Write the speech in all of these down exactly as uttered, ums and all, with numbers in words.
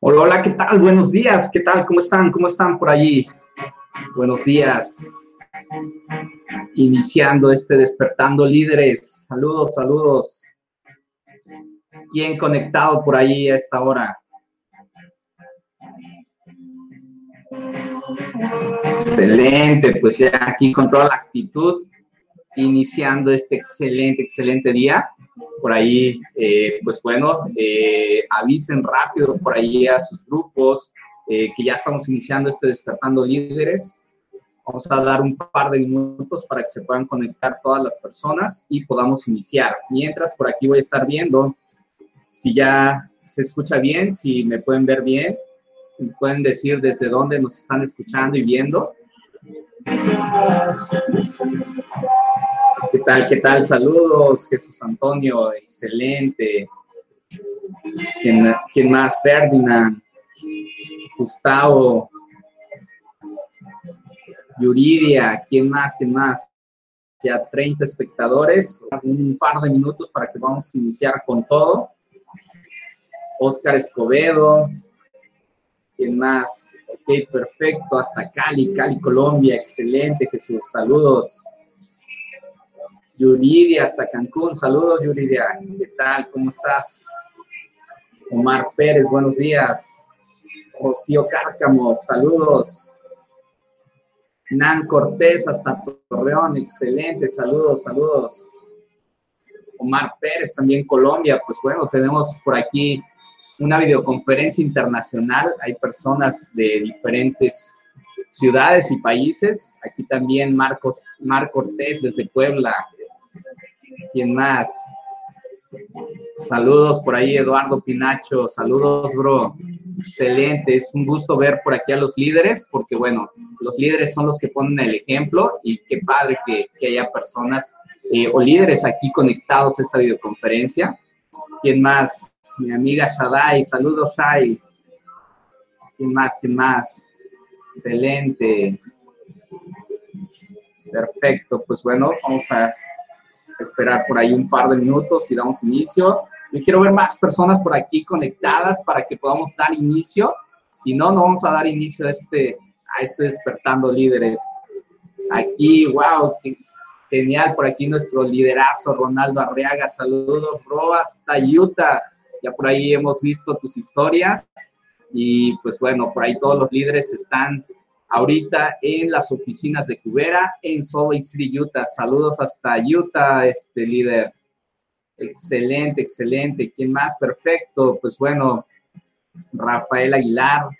Hola, hola, ¿qué tal? Buenos días, ¿qué tal? ¿Cómo están? ¿Cómo están por allí? Buenos días. Iniciando este Despertando Líderes. Saludos, saludos. ¿Quién conectado por ahí a esta hora? Excelente, pues ya aquí con toda la actitud, iniciando este excelente, excelente día. Por ahí, eh, pues bueno, eh, avisen rápido por ahí a sus grupos eh, que ya estamos iniciando este Despertando Líderes. Vamos a dar un par de minutos para que se puedan conectar todas las personas y podamos iniciar. Mientras, por aquí voy a estar viendo si ya se escucha bien, si me pueden ver bien, si me pueden decir desde dónde nos están escuchando y viendo. ¿Qué tal? ¿Qué tal? Saludos, Jesús Antonio, excelente. ¿Quién, quién más? Ferdinand, Gustavo, Yuridia, ¿quién más? ¿Quién más? Ya treinta espectadores, un par de minutos para que vamos a iniciar con todo. Óscar Escobedo, ¿quién más? Ok, perfecto, hasta Cali, Cali, Colombia, excelente, Jesús, saludos. Yuridia, hasta Cancún, saludos Yuridia, ¿qué tal? ¿Cómo estás? Omar Pérez, buenos días. Rocío Cárcamo, saludos. Nan Cortés, hasta Torreón, excelente, saludos, saludos. Omar Pérez, también Colombia, pues bueno, tenemos por aquí una videoconferencia internacional, hay personas de diferentes ciudades y países, aquí también Marcos, Marco Cortés desde Puebla. ¿Quién más? Saludos por ahí, Eduardo Pinacho. Saludos, bro. Excelente. Es un gusto ver por aquí a los líderes, porque, bueno, los líderes son los que ponen el ejemplo y qué padre que, que haya personas eh, o líderes aquí conectados a esta videoconferencia. ¿Quién más? Mi amiga Shadai. Saludos, Shai. ¿Quién más? ¿Quién más? Excelente. Perfecto. Pues, bueno, vamos a esperar por ahí un par de minutos y damos inicio. Yo quiero ver más personas por aquí conectadas para que podamos dar inicio. Si no, no vamos a dar inicio a este, a este Despertando Líderes. Aquí, wow, qué genial. Por aquí nuestro liderazo, Ronaldo Arriaga. Saludos, bro, hasta Utah. Ya por ahí hemos visto tus historias. Y, pues, bueno, por ahí todos los líderes están ahorita en las oficinas de Cubera, en Sobey City, Utah. Saludos hasta Utah, este líder. Excelente, excelente. ¿Quién más? Perfecto. Pues bueno, Rafael Aguilar.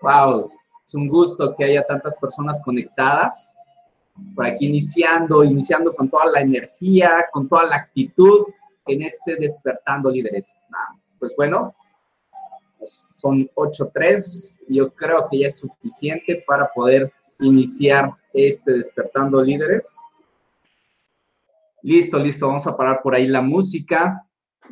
Wow, es un gusto que haya tantas personas conectadas. Por aquí iniciando, iniciando con toda la energía, con toda la actitud en este Despertando Líderes. Nah, pues bueno, son ocho tres, yo creo que ya es suficiente para poder iniciar este Despertando Líderes. Listo, listo, vamos a parar por ahí la música.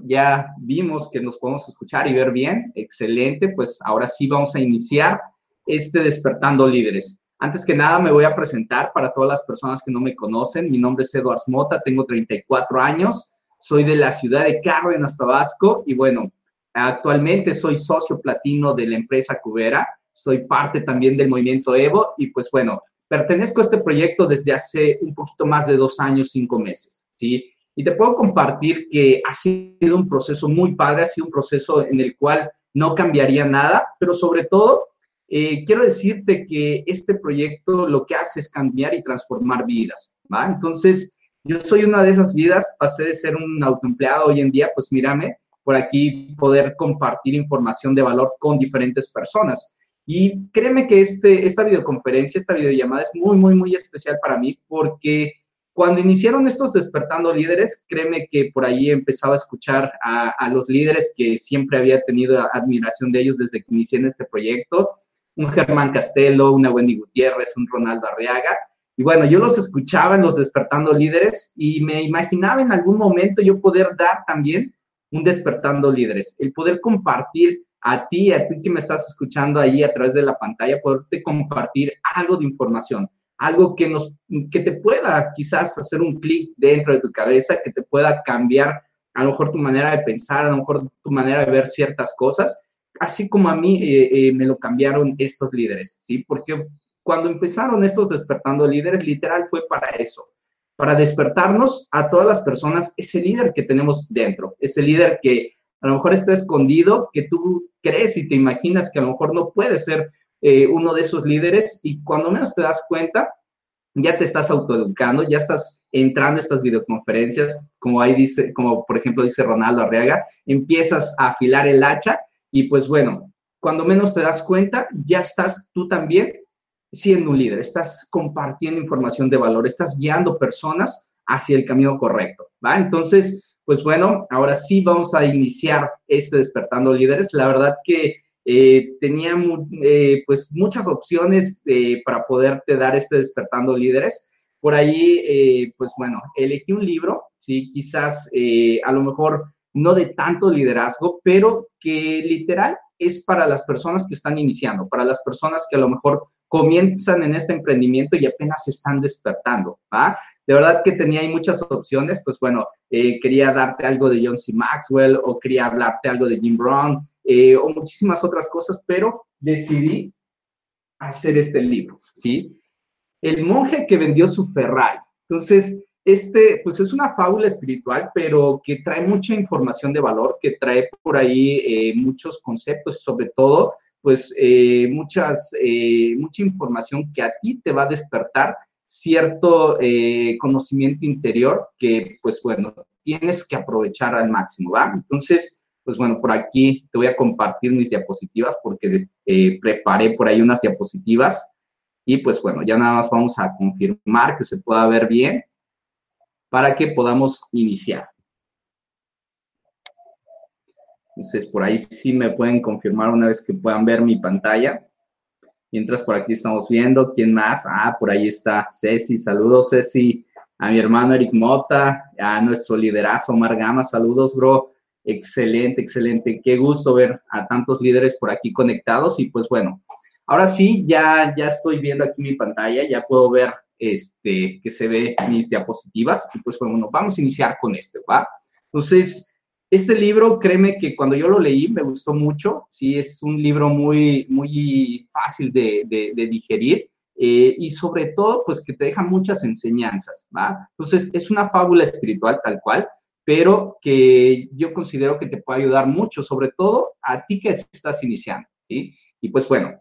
Ya vimos que nos podemos escuchar y ver bien. Excelente, pues ahora sí vamos a iniciar este Despertando Líderes. Antes que nada me voy a presentar para todas las personas que no me conocen. Mi nombre es Eduardo Mota, tengo treinta y cuatro años, soy de la ciudad de Cárdenas, Tabasco, y bueno, actualmente soy socio platino de la empresa Cubera, soy parte también del movimiento Evo y pues bueno, pertenezco a este proyecto desde hace un poquito más de dos años, cinco meses, ¿sí? Y te puedo compartir que ha sido un proceso muy padre, ha sido un proceso en el cual no cambiaría nada, pero sobre todo eh, quiero decirte que este proyecto lo que hace es cambiar y transformar vidas, ¿va? Entonces, yo soy una de esas vidas, pasé de ser un autoempleado hoy en día, pues mírame, por aquí poder compartir información de valor con diferentes personas. Y créeme que este, esta videoconferencia, esta videollamada es muy, muy, muy especial para mí porque cuando iniciaron estos Despertando Líderes, créeme que por ahí empezaba a escuchar a, a los líderes que siempre había tenido admiración de ellos desde que inicié en este proyecto, un Germán Castelo, una Wendy Gutiérrez, un Ronaldo Arriaga. Y bueno, yo los escuchaba en los Despertando Líderes y me imaginaba en algún momento yo poder dar también un Despertando Líderes, el poder compartir a ti, a ti que me estás escuchando ahí a través de la pantalla, poderte compartir algo de información, algo que, nos, que te pueda quizás hacer un clic dentro de tu cabeza, que te pueda cambiar a lo mejor tu manera de pensar, a lo mejor tu manera de ver ciertas cosas, así como a mí eh, eh, me lo cambiaron estos líderes, ¿sí? Porque cuando empezaron estos Despertando Líderes, literal fue para eso, para despertarnos a todas las personas, ese líder que tenemos dentro, ese líder que a lo mejor está escondido, que tú crees y te imaginas que a lo mejor no puede ser eh, uno de esos líderes, y cuando menos te das cuenta, ya te estás autoeducando, ya estás entrando a estas videoconferencias, como ahí dice, como por ejemplo dice Ronaldo Arriaga, empiezas a afilar el hacha, y pues bueno, cuando menos te das cuenta, ya estás tú también siendo un líder, estás compartiendo información de valor, estás guiando personas hacia el camino correcto, ¿va? Entonces, pues bueno, ahora sí vamos a iniciar este Despertando Líderes. La verdad que eh, tenía eh, pues muchas opciones eh, para poderte dar este Despertando Líderes. Por ahí, eh, pues bueno, elegí un libro, ¿sí? Quizás eh, a lo mejor no de tanto liderazgo, pero que literal es para las personas que están iniciando, para las personas que a lo mejor comienzan en este emprendimiento y apenas están despertando, ¿va? De verdad que tenía ahí muchas opciones, pues bueno, eh, quería darte algo de John C. Maxwell o quería hablarte algo de Jim Brown eh, o muchísimas otras cosas, pero decidí hacer este libro, ¿sí? El monje que vendió su Ferrari. Entonces, este, pues es una fábula espiritual, pero que trae mucha información de valor, que trae por ahí eh, muchos conceptos, sobre todo, pues eh, muchas, eh, mucha información que a ti te va a despertar cierto eh, conocimiento interior que, pues bueno, tienes que aprovechar al máximo, ¿va? Entonces, pues bueno, por aquí te voy a compartir mis diapositivas porque eh, preparé por ahí unas diapositivas y, pues bueno, ya nada más vamos a confirmar que se pueda ver bien para que podamos iniciar. Entonces, por ahí sí me pueden confirmar una vez que puedan ver mi pantalla. Mientras por aquí estamos viendo, ¿quién más? Ah, por ahí está Ceci, saludos Ceci, a mi hermano Eric Mota, a nuestro liderazo Omar Gama, saludos bro, excelente, excelente, qué gusto ver a tantos líderes por aquí conectados y pues bueno, ahora sí, ya, ya estoy viendo aquí mi pantalla, ya puedo ver este, que se ve mis diapositivas y pues bueno, vamos a iniciar con este, ¿va? Entonces, este libro, créeme que cuando yo lo leí me gustó mucho, sí, es un libro muy, muy fácil de, de, de digerir eh, y sobre todo, pues, que te deja muchas enseñanzas, ¿va? Entonces, es una fábula espiritual tal cual, pero que yo considero que te puede ayudar mucho, sobre todo a ti que estás iniciando, ¿sí? Y, pues, bueno,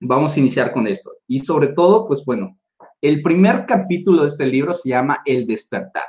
vamos a iniciar con esto. Y sobre todo, pues, bueno, el primer capítulo de este libro se llama El Despertar.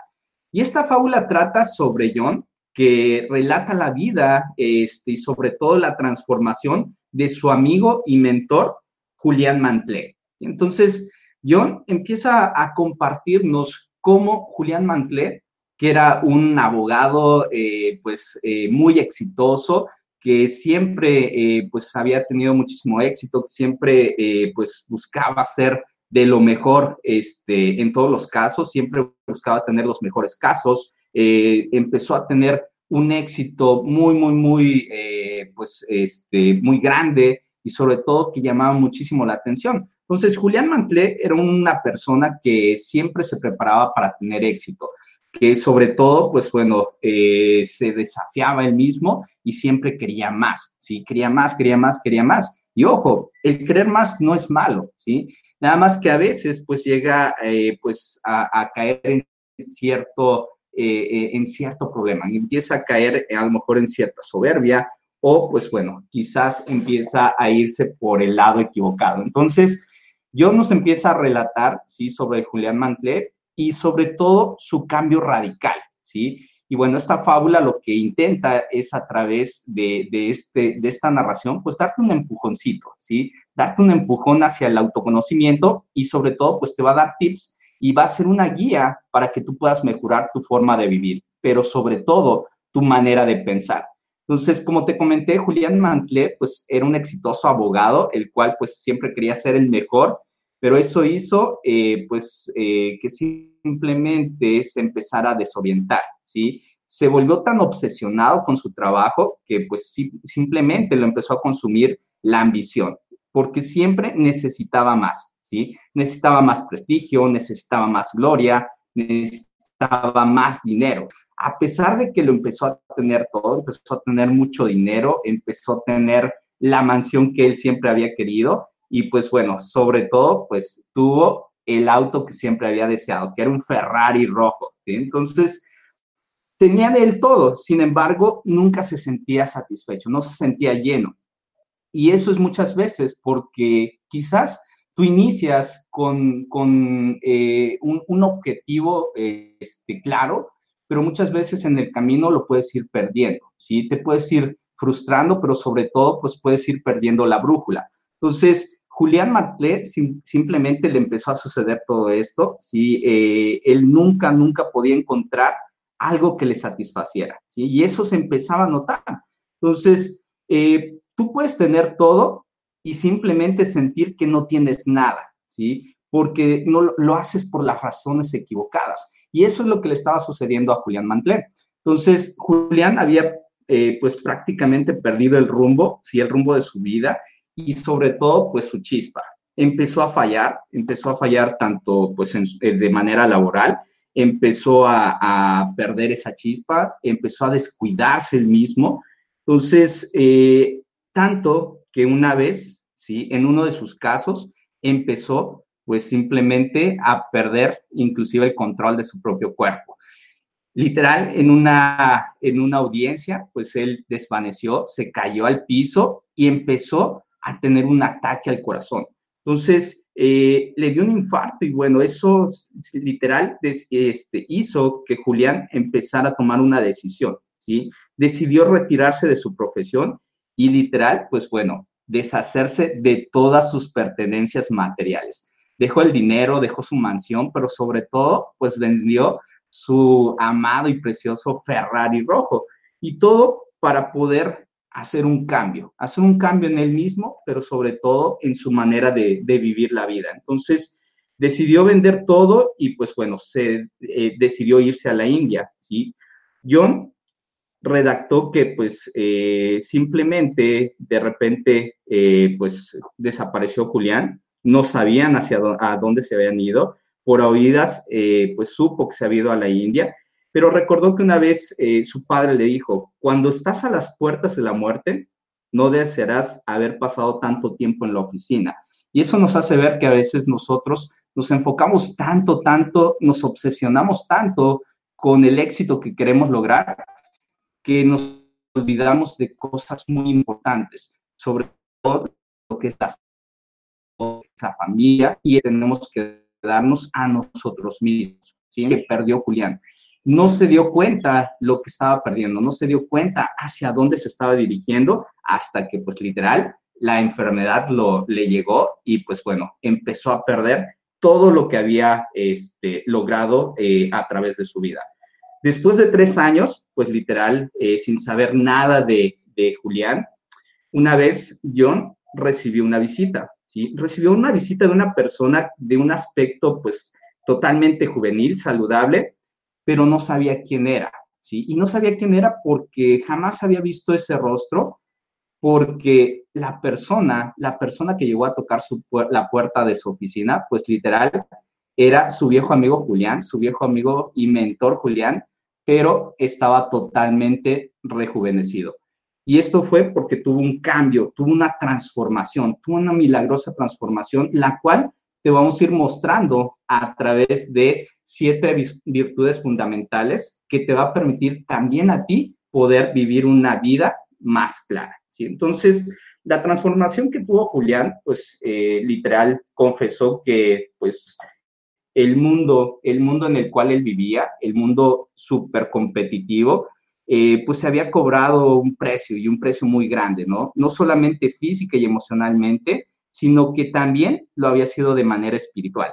Y esta fábula trata sobre John, que relata la vida este, y sobre todo la transformación de su amigo y mentor, Julian Mantle. Entonces, John empieza a compartirnos cómo Julian Mantle, que era un abogado eh, pues, eh, muy exitoso, que siempre eh, pues, había tenido muchísimo éxito, que siempre eh, pues, buscaba ser de lo mejor este, en todos los casos, siempre buscaba tener los mejores casos, Eh, empezó a tener un éxito muy, muy, muy, eh, pues, este, muy grande y sobre todo que llamaba muchísimo la atención. Entonces, Julian Mantle era una persona que siempre se preparaba para tener éxito, que sobre todo, pues, bueno, eh, se desafiaba él mismo y siempre quería más, ¿sí? Quería más, quería más, quería más. Y ojo, el querer más no es malo, ¿sí? Nada más que a veces, pues, llega, eh, pues, a, a caer en cierto... Eh, eh, en cierto problema, y empieza a caer eh, a lo mejor en cierta soberbia o pues bueno, quizás empieza a irse por el lado equivocado. Entonces, John nos empieza a relatar, ¿sí? Sobre Julian Mantle y sobre todo su cambio radical, ¿sí? Y bueno, esta fábula lo que intenta es a través de, de, este, de esta narración, pues darte un empujoncito, ¿sí? Darte un empujón hacia el autoconocimiento y sobre todo pues te va a dar tips y va a ser una guía para que tú puedas mejorar tu forma de vivir, pero sobre todo, tu manera de pensar. Entonces, como te comenté, Julian Mantle, pues, era un exitoso abogado, el cual, pues, siempre quería ser el mejor, pero eso hizo, eh, pues, eh, que simplemente se empezara a desorientar, ¿sí? Se volvió tan obsesionado con su trabajo que, pues, sí, simplemente lo empezó a consumir la ambición, porque siempre necesitaba más. ¿Sí? Necesitaba más prestigio, necesitaba más gloria, necesitaba más dinero. a pesar de que lo empezó a tener todo, empezó a tener mucho dinero, empezó a tener la mansión que él siempre había querido y, pues, bueno, sobre todo, pues, tuvo el auto que siempre había deseado, que era un Ferrari rojo, ¿sí? Entonces, tenía de él todo, sin embargo, nunca se sentía satisfecho, no se sentía lleno. Y eso es muchas veces porque quizás tú inicias con, con eh, un, un objetivo eh, este, claro, pero muchas veces en el camino lo puedes ir perdiendo, ¿sí? Te puedes ir frustrando, pero sobre todo, pues, puedes ir perdiendo la brújula. Entonces, Julian Mantle sim- simplemente le empezó a suceder todo esto, ¿sí? Eh, él nunca, nunca podía encontrar algo que le satisfaciera, ¿sí? Y eso se empezaba a notar. Entonces, eh, tú puedes tener todo y simplemente sentir que no tienes nada, ¿sí? Porque no lo haces por las razones equivocadas. Y eso es lo que le estaba sucediendo a Julian Mantle. Entonces, Julian había, eh, pues, prácticamente perdido el rumbo, ¿sí? El rumbo de su vida y, sobre todo, pues, su chispa. Empezó a fallar, empezó a fallar tanto, pues, en, eh, de manera laboral, empezó a, a perder esa chispa, empezó a descuidarse él mismo. Entonces, eh, tanto que una vez, ¿sí? En uno de sus casos, empezó, pues, simplemente a perder inclusive el control de su propio cuerpo. Literal, en una, en una audiencia, pues, él desvaneció, se cayó al piso y empezó a tener un ataque al corazón. Entonces, Eh, le dio un infarto y, bueno, eso literal des, este, hizo que Julian empezara a tomar una decisión, ¿sí? Decidió retirarse de su profesión y, literal, pues, bueno, deshacerse de todas sus pertenencias materiales. Dejó el dinero, dejó su mansión, pero sobre todo, pues, vendió su amado y precioso Ferrari rojo. Y todo para poder hacer un cambio, hacer un cambio en él mismo, pero sobre todo en su manera de, de vivir la vida. Entonces, decidió vender todo y, pues, bueno, se eh, decidió irse a la India, ¿sí? John redactó que, pues, eh, simplemente, de repente, eh, pues, desapareció Julian, no sabían hacia dónde, a dónde se habían ido, por oídas, eh, pues, supo que se había ido a la India, pero recordó que una vez eh, su padre le dijo: cuando estás a las puertas de la muerte, no desearás haber pasado tanto tiempo en la oficina. Y eso nos hace ver que a veces nosotros nos enfocamos tanto, tanto, nos obsesionamos tanto con el éxito que queremos lograr, que nos olvidamos de cosas muy importantes, sobre todo lo que es la, la familia, y tenemos que darnos a nosotros mismos, ¿sí? Que perdió Julian. No se dio cuenta lo que estaba perdiendo, no se dio cuenta hacia dónde se estaba dirigiendo hasta que, pues, literal, la enfermedad lo, le llegó y, pues, bueno, empezó a perder todo lo que había este, logrado eh, a través de su vida. Después de tres años, pues, literal, eh, sin saber nada de, de Julian, una vez John recibió una visita, ¿sí? Recibió una visita de una persona de un aspecto, pues, totalmente juvenil, saludable, pero no sabía quién era, ¿sí? Y no sabía quién era porque jamás había visto ese rostro, porque la persona, la persona que llegó a tocar su puer- la puerta de su oficina, pues, literal, era su viejo amigo Julian, su viejo amigo y mentor Julian, pero estaba totalmente rejuvenecido. Y esto fue porque tuvo un cambio, tuvo una transformación, tuvo una milagrosa transformación, la cual te vamos a ir mostrando a través de siete virtudes fundamentales que te va a permitir también a ti poder vivir una vida más clara, ¿sí? Entonces, la transformación que tuvo Julian, pues, eh, literal, confesó que, pues, el mundo, el mundo en el cual él vivía, el mundo súper competitivo, eh, pues, se había cobrado un precio, y un precio muy grande, ¿no? No solamente física y emocionalmente, sino que también lo había sido de manera espiritual.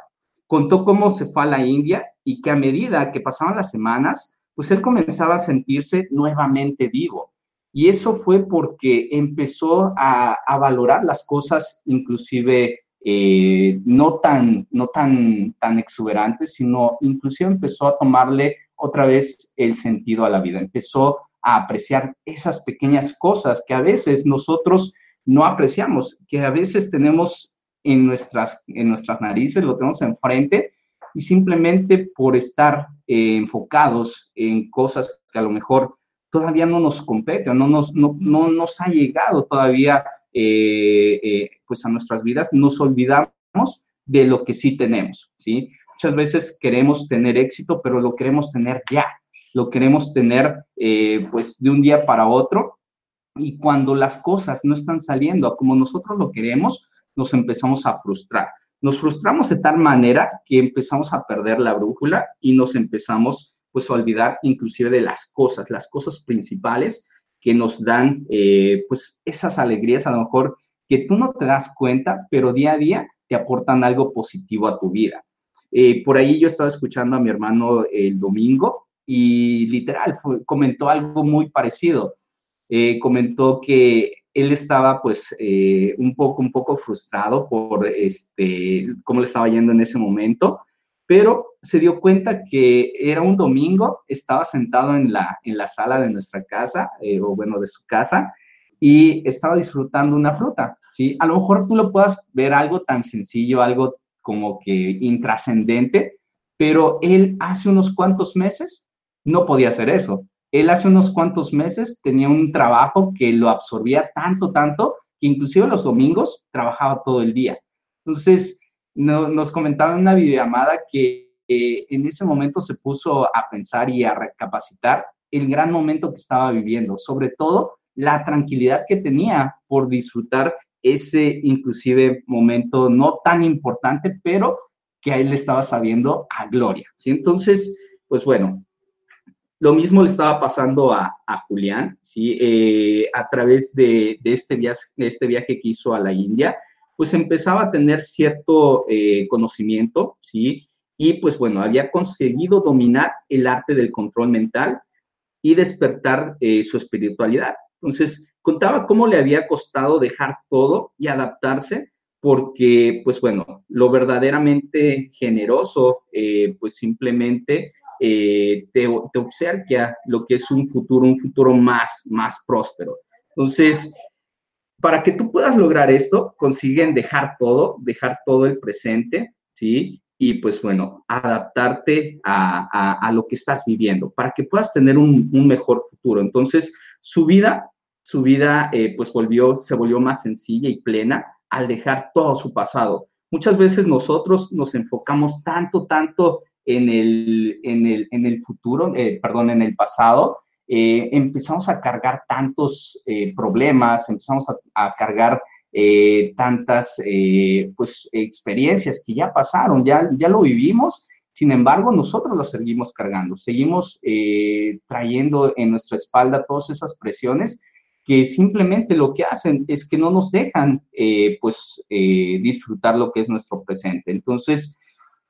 Contó cómo se fue a la India y que a medida que pasaban las semanas, pues, él comenzaba a sentirse nuevamente vivo. Y eso fue porque empezó a, a valorar las cosas, inclusive eh, no, tan, no tan, tan exuberantes, sino inclusive empezó a tomarle otra vez el sentido a la vida. Empezó a apreciar esas pequeñas cosas que a veces nosotros no apreciamos, que a veces tenemos en nuestras, en nuestras narices, lo tenemos enfrente, y simplemente por estar eh, enfocados en cosas que a lo mejor todavía no nos competen, no nos, no, no nos ha llegado todavía eh, eh, pues a nuestras vidas, nos olvidamos de lo que sí tenemos, ¿sí? Muchas veces queremos tener éxito, pero lo queremos tener ya, lo queremos tener eh, pues de un día para otro, y cuando las cosas no están saliendo como nosotros lo queremos, nos empezamos a frustrar. Nos frustramos de tal manera que empezamos a perder la brújula y nos empezamos pues a olvidar inclusive de las cosas, las cosas principales que nos dan eh, pues esas alegrías a lo mejor que tú no te das cuenta, pero día a día te aportan algo positivo a tu vida. Eh, por ahí yo estaba escuchando a mi hermano el domingo y literal fue, comentó algo muy parecido. Eh, comentó que él estaba pues eh, un poco, un poco frustrado por este, cómo le estaba yendo en ese momento, pero se dio cuenta que era un domingo, estaba sentado en la, en la sala de nuestra casa, eh, o bueno, de su casa, y estaba disfrutando una fruta, ¿sí? A lo mejor tú lo puedas ver algo tan sencillo, algo como que intrascendente, pero él hace unos cuantos meses no podía hacer eso. Él hace unos cuantos meses tenía un trabajo que lo absorbía tanto, tanto, que inclusive los domingos trabajaba todo el día. Entonces, no, nos comentaba en una videollamada que eh, en ese momento se puso a pensar y a recapacitar el gran momento que estaba viviendo, sobre todo la tranquilidad que tenía por disfrutar ese inclusive momento no tan importante, pero que a él le estaba sabiendo a gloria, ¿sí? Entonces, pues bueno, lo mismo le estaba pasando a, a Julián, ¿sí? Eh, a través de, de, este viaje, de este viaje que hizo a la India, pues empezaba a tener cierto eh, conocimiento, ¿sí? Y pues bueno, había conseguido dominar el arte del control mental y despertar eh, su espiritualidad. Entonces, contaba cómo le había costado dejar todo y adaptarse, porque pues bueno, lo verdaderamente generoso, eh, pues simplemente... Eh, te, te obsequia lo que es un futuro, un futuro más, más próspero. Entonces, para que tú puedas lograr esto, consiguen dejar todo, dejar todo el presente, ¿sí? Y pues bueno, adaptarte a, a, a lo que estás viviendo, para que puedas tener un, un mejor futuro. Entonces, su vida, su vida eh, pues volvió, se volvió más sencilla y plena al dejar todo su pasado. Muchas veces nosotros nos enfocamos tanto, tanto En el, en el, en el futuro, eh, perdón, en el pasado, eh, empezamos a cargar tantos eh, problemas, empezamos a, a cargar eh, tantas eh, pues, experiencias que ya pasaron, ya, ya lo vivimos, sin embargo, nosotros lo seguimos cargando, seguimos eh, trayendo en nuestra espalda todas esas presiones que simplemente lo que hacen es que no nos dejan eh, pues, eh, disfrutar lo que es nuestro presente. Entonces,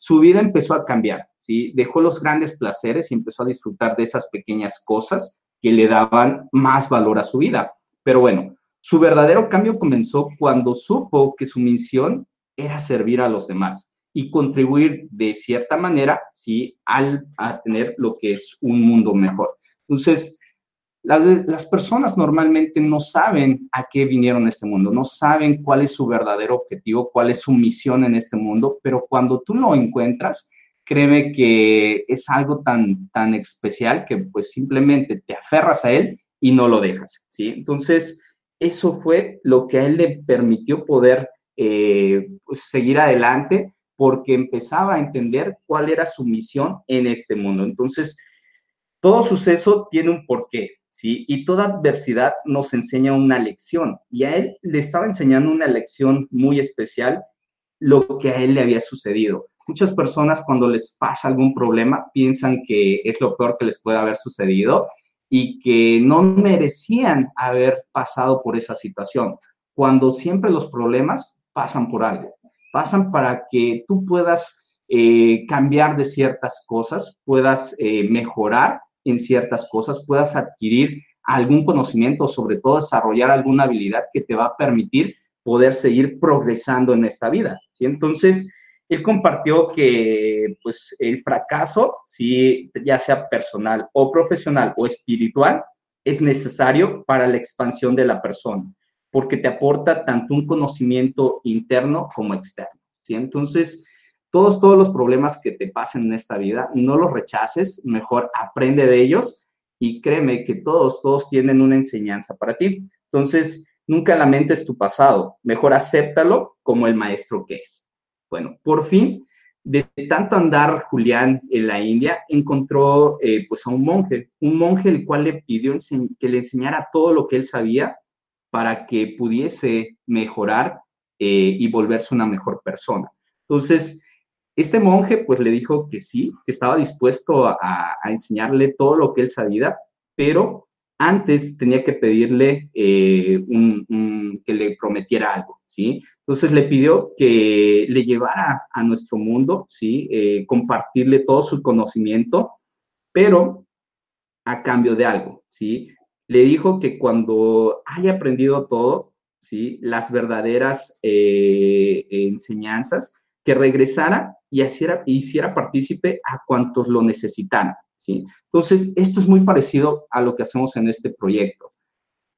su vida empezó a cambiar, ¿sí? Dejó los grandes placeres y empezó a disfrutar de esas pequeñas cosas que le daban más valor a su vida. Pero bueno, su verdadero cambio comenzó cuando supo que su misión era servir a los demás y contribuir de cierta manera, ¿sí? Al, a tener lo que es un mundo mejor. Entonces, la, las personas normalmente no saben a qué vinieron a este mundo, no saben cuál es su verdadero objetivo, cuál es su misión en este mundo, pero cuando tú lo encuentras, créeme que es algo tan, tan especial que pues simplemente te aferras a él y no lo dejas, ¿sí? Entonces, eso fue lo que a él le permitió poder eh, pues, seguir adelante, porque empezaba a entender cuál era su misión en este mundo. Entonces, todo suceso tiene un porqué, ¿sí? Y toda adversidad nos enseña una lección, y a él le estaba enseñando una lección muy especial lo que a él le había sucedido. Muchas personas cuando les pasa algún problema piensan que es lo peor que les puede haber sucedido y que no merecían haber pasado por esa situación, cuando siempre los problemas pasan por algo, pasan para que tú puedas eh, cambiar de ciertas cosas, puedas eh, mejorar en ciertas cosas, puedas adquirir algún conocimiento, sobre todo desarrollar alguna habilidad que te va a permitir poder seguir progresando en esta vida, ¿sí? Entonces, él compartió que pues, el fracaso, ¿sí? Ya sea personal o profesional o espiritual, es necesario para la expansión de la persona, porque te aporta tanto un conocimiento interno como externo, ¿sí? Entonces, Todos, todos los problemas que te pasen en esta vida, no los rechaces, mejor aprende de ellos y créeme que todos, todos tienen una enseñanza para ti. Entonces, nunca lamentes tu pasado, mejor acéptalo como el maestro que es. Bueno, por fin, de tanto andar Julián en la India, encontró eh, pues a un monje, un monje el cual le pidió que le enseñara todo lo que él sabía para que pudiese mejorar eh, y volverse una mejor persona. Entonces, este monje pues le dijo que sí, que estaba dispuesto a, a enseñarle todo lo que él sabía, pero antes tenía que pedirle eh, un, un, que le prometiera algo, ¿sí? Entonces le pidió que le llevara a nuestro mundo, ¿sí? Eh, compartirle todo su conocimiento, pero a cambio de algo, ¿sí? Le dijo que cuando haya aprendido todo, ¿sí? Las verdaderas eh, enseñanzas, que regresara y hiciera, hiciera partícipe a cuantos lo necesitaran, ¿sí? Entonces, esto es muy parecido a lo que hacemos en este proyecto.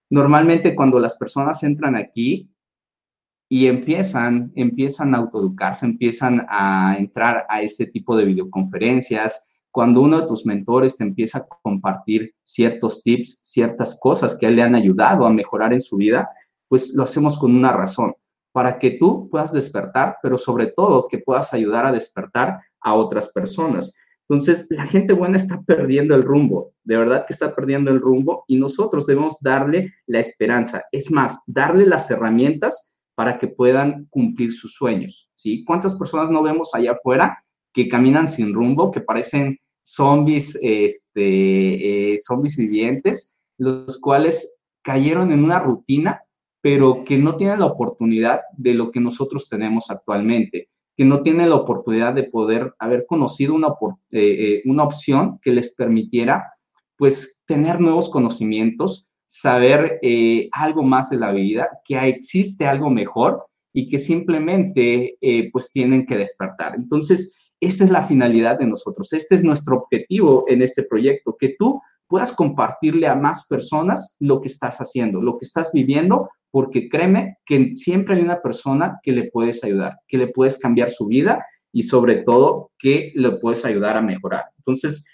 Normalmente, cuando las personas entran aquí y empiezan, empiezan a autoeducarse, empiezan a entrar a este tipo de videoconferencias, cuando uno de tus mentores te empieza a compartir ciertos tips, ciertas cosas que le han ayudado a mejorar en su vida, pues lo hacemos con una razón, para que tú puedas despertar, pero sobre todo que puedas ayudar a despertar a otras personas. Entonces, la gente buena está perdiendo el rumbo, de verdad que está perdiendo el rumbo, y nosotros debemos darle la esperanza, es más, darle las herramientas para que puedan cumplir sus sueños, ¿sí? ¿Cuántas personas no vemos allá afuera que caminan sin rumbo, que parecen zombies, este, eh, zombies vivientes, los cuales cayeron en una rutina, pero que no tienen la oportunidad de lo que nosotros tenemos actualmente, que no tienen la oportunidad de poder haber conocido una, eh, una opción que les permitiera, pues, tener nuevos conocimientos, saber eh, algo más de la vida, que existe algo mejor y que simplemente, eh, pues, tienen que despertar. Entonces, esa es la finalidad de nosotros, este es nuestro objetivo en este proyecto, que tú puedas compartirle a más personas lo que estás haciendo, lo que estás viviendo, porque créeme que siempre hay una persona que le puedes ayudar, que le puedes cambiar su vida y sobre todo que le puedes ayudar a mejorar. Entonces,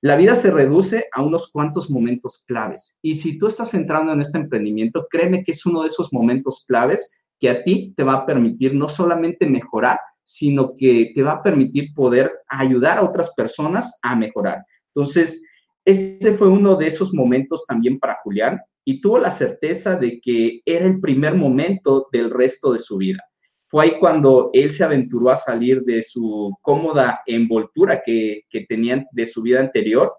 la vida se reduce a unos cuantos momentos claves y si tú estás entrando en este emprendimiento, créeme que es uno de esos momentos claves que a ti te va a permitir no solamente mejorar, sino que te va a permitir poder ayudar a otras personas a mejorar. Entonces, ese fue uno de esos momentos también para Julián, y tuvo la certeza de que era el primer momento del resto de su vida. Fue ahí cuando él se aventuró a salir de su cómoda envoltura que, que tenían de su vida anterior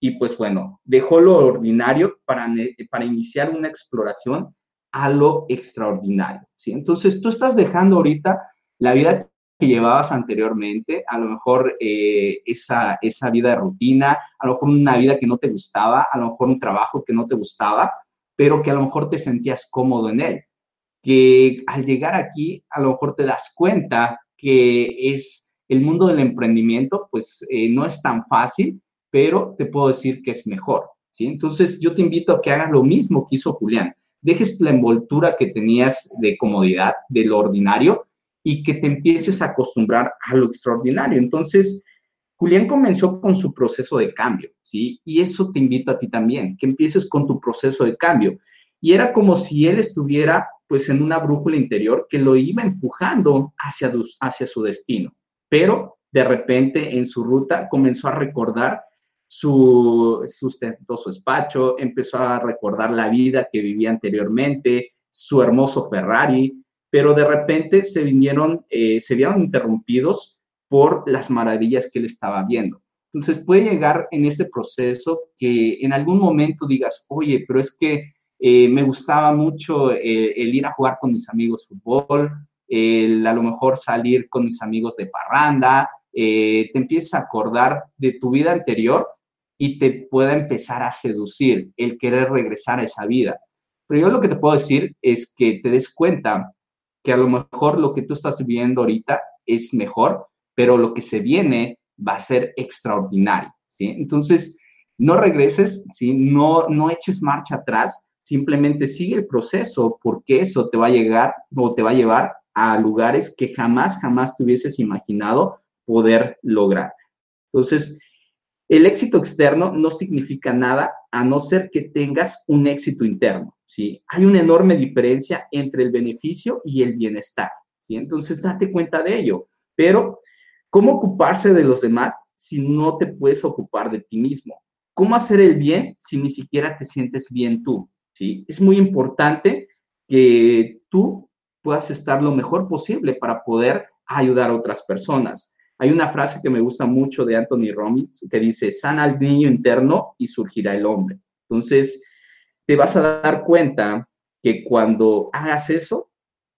y pues bueno, dejó lo ordinario para, para iniciar una exploración a lo extraordinario, ¿sí? Entonces tú estás dejando ahorita la vida que llevabas anteriormente, a lo mejor eh, esa, esa vida de rutina, a lo mejor una vida que no te gustaba, a lo mejor un trabajo que no te gustaba, pero que a lo mejor te sentías cómodo en él, que al llegar aquí a lo mejor te das cuenta que es el mundo del emprendimiento, pues eh, no es tan fácil, pero te puedo decir que es mejor, ¿sí? Entonces yo te invito a que hagas lo mismo que hizo Julián, dejes la envoltura que tenías de comodidad, de lo ordinario, y que te empieces a acostumbrar a lo extraordinario. Entonces, Julián comenzó con su proceso de cambio, ¿sí? Y eso te invito a ti también, que empieces con tu proceso de cambio. Y era como si él estuviera, pues, en una brújula interior que lo iba empujando hacia, hacia su destino. Pero, de repente, en su ruta, comenzó a recordar su sustentoso despacho, empezó a recordar la vida que vivía anteriormente, su hermoso Ferrari, pero de repente se vinieron, eh, se vieron interrumpidos por las maravillas que él estaba viendo. Entonces puede llegar en este proceso que en algún momento digas, oye, pero es que eh, me gustaba mucho eh, el ir a jugar con mis amigos fútbol, el a lo mejor salir con mis amigos de parranda, eh, te empiezas a acordar de tu vida anterior y te pueda empezar a seducir el querer regresar a esa vida. Pero yo lo que te puedo decir es que te des cuenta que a lo mejor lo que tú estás viviendo ahorita es mejor, pero lo que se viene va a ser extraordinario, ¿sí? Entonces, no regreses, ¿sí? No, no eches marcha atrás, simplemente sigue el proceso, porque eso te va a llegar o te va a llevar a lugares que jamás, jamás te hubieses imaginado poder lograr. Entonces, el éxito externo no significa nada a no ser que tengas un éxito interno, ¿sí? Hay una enorme diferencia entre el beneficio y el bienestar, ¿sí? Entonces, date cuenta de ello. Pero, ¿cómo ocuparse de los demás si no te puedes ocupar de ti mismo? ¿Cómo hacer el bien si ni siquiera te sientes bien tú? ¿Sí? Es muy importante que tú puedas estar lo mejor posible para poder ayudar a otras personas. Hay una frase que me gusta mucho de Anthony Robbins que dice, sana al niño interno y surgirá el hombre. Entonces, te vas a dar cuenta que cuando hagas eso,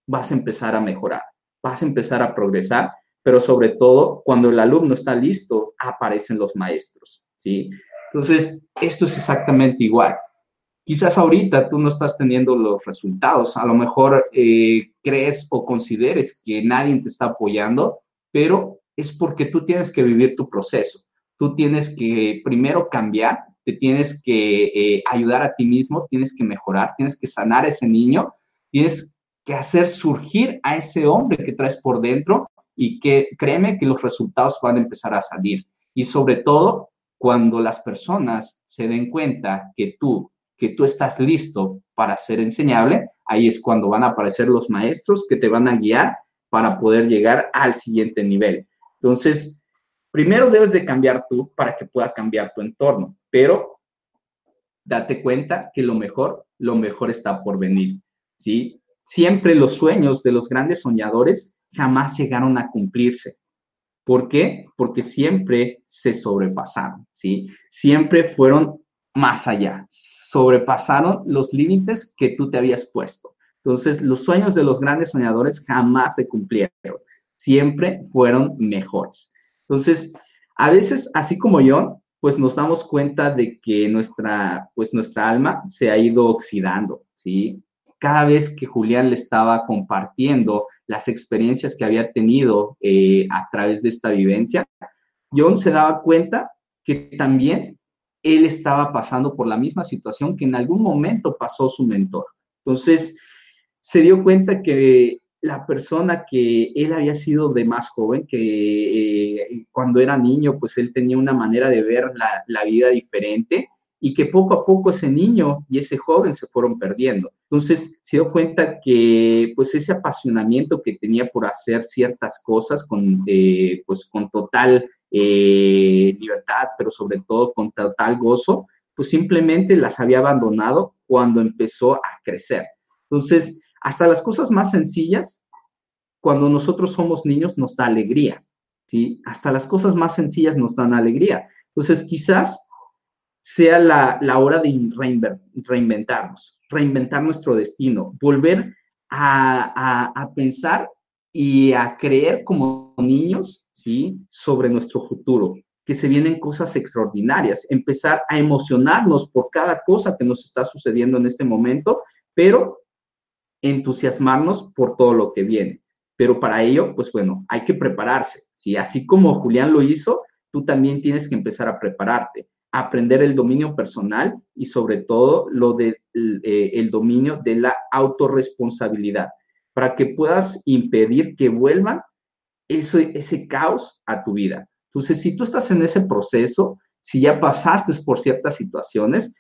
vas a empezar a mejorar, vas a empezar a progresar, pero sobre todo, cuando el alumno está listo, aparecen los maestros, ¿sí? Entonces, esto es exactamente igual. Quizás ahorita tú no estás teniendo los resultados, a lo mejor eh, crees o consideres que nadie te está apoyando, pero es porque tú tienes que vivir tu proceso. Tú tienes que primero cambiar, te tienes que eh, ayudar a ti mismo, tienes que mejorar, tienes que sanar a ese niño, tienes que hacer surgir a ese hombre que traes por dentro y que créeme que los resultados van a empezar a salir. Y sobre todo, cuando las personas se den cuenta que tú, que tú estás listo para ser enseñable, ahí es cuando van a aparecer los maestros que te van a guiar para poder llegar al siguiente nivel. Entonces, primero debes de cambiar tú para que pueda cambiar tu entorno, pero date cuenta que lo mejor, lo mejor está por venir, ¿sí? Siempre los sueños de los grandes soñadores jamás llegaron a cumplirse. ¿Por qué? Porque siempre se sobrepasaron, ¿sí? Siempre fueron más allá, sobrepasaron los límites que tú te habías puesto. Entonces, los sueños de los grandes soñadores jamás se cumplieron. Siempre fueron mejores. Entonces, a veces, así como yo, pues nos damos cuenta de que nuestra, pues nuestra alma se ha ido oxidando, ¿sí? Cada vez que Julián le estaba compartiendo las experiencias que había tenido eh, a través de esta vivencia, John se daba cuenta que también él estaba pasando por la misma situación que en algún momento pasó su mentor. Entonces, se dio cuenta que la persona que él había sido de más joven, que eh, cuando era niño, pues él tenía una manera de ver la, la vida diferente y que poco a poco ese niño y ese joven se fueron perdiendo. Entonces, se dio cuenta que pues ese apasionamiento que tenía por hacer ciertas cosas con, eh, pues, con total eh, libertad, pero sobre todo con total gozo, pues simplemente las había abandonado cuando empezó a crecer. Entonces, hasta las cosas más sencillas, cuando nosotros somos niños, nos da alegría, ¿sí? Hasta las cosas más sencillas nos dan alegría. Entonces, quizás sea la, la hora de reinventarnos, reinventar nuestro destino, volver a, a, a pensar y a creer como niños, ¿sí? Sobre nuestro futuro, que se vienen cosas extraordinarias, empezar a emocionarnos por cada cosa que nos está sucediendo en este momento, pero entusiasmarnos por todo lo que viene. Pero para ello, pues bueno, hay que prepararse, ¿sí? Así como Julián lo hizo, tú también tienes que empezar a prepararte, aprender el dominio personal y sobre todo lo de, eh, el dominio de la autorresponsabilidad, para que puedas impedir que vuelvan ese, ese caos a tu vida. Entonces, si tú estás en ese proceso, si ya pasaste por ciertas situaciones,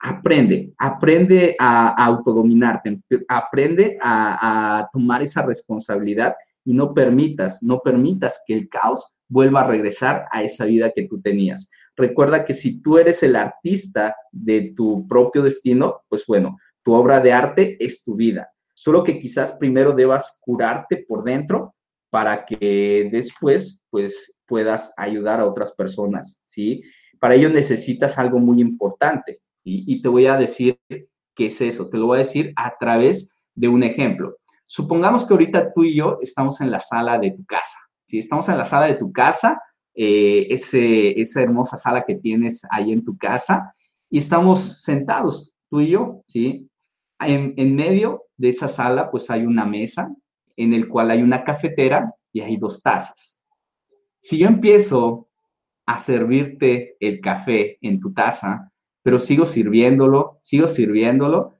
Aprende, aprende a, a autodominarte, aprende a, a tomar esa responsabilidad y no permitas, no permitas que el caos vuelva a regresar a esa vida que tú tenías. Recuerda que si tú eres el artista de tu propio destino, pues bueno, tu obra de arte es tu vida. Solo que quizás primero debas curarte por dentro para que después, pues, puedas ayudar a otras personas, ¿sí? Para ello necesitas algo muy importante. Y te voy a decir qué es eso, te lo voy a decir a través de un ejemplo. Supongamos que ahorita tú y yo estamos en la sala de tu casa, ¿sí? Estamos en la sala de tu casa, eh, ese, esa hermosa sala que tienes ahí en tu casa, y estamos sentados, tú y yo, ¿sí? En, en medio de esa sala, pues hay una mesa en el cual hay una cafetera y hay dos tazas. Si yo empiezo a servirte el café en tu taza, pero sigo sirviéndolo, sigo sirviéndolo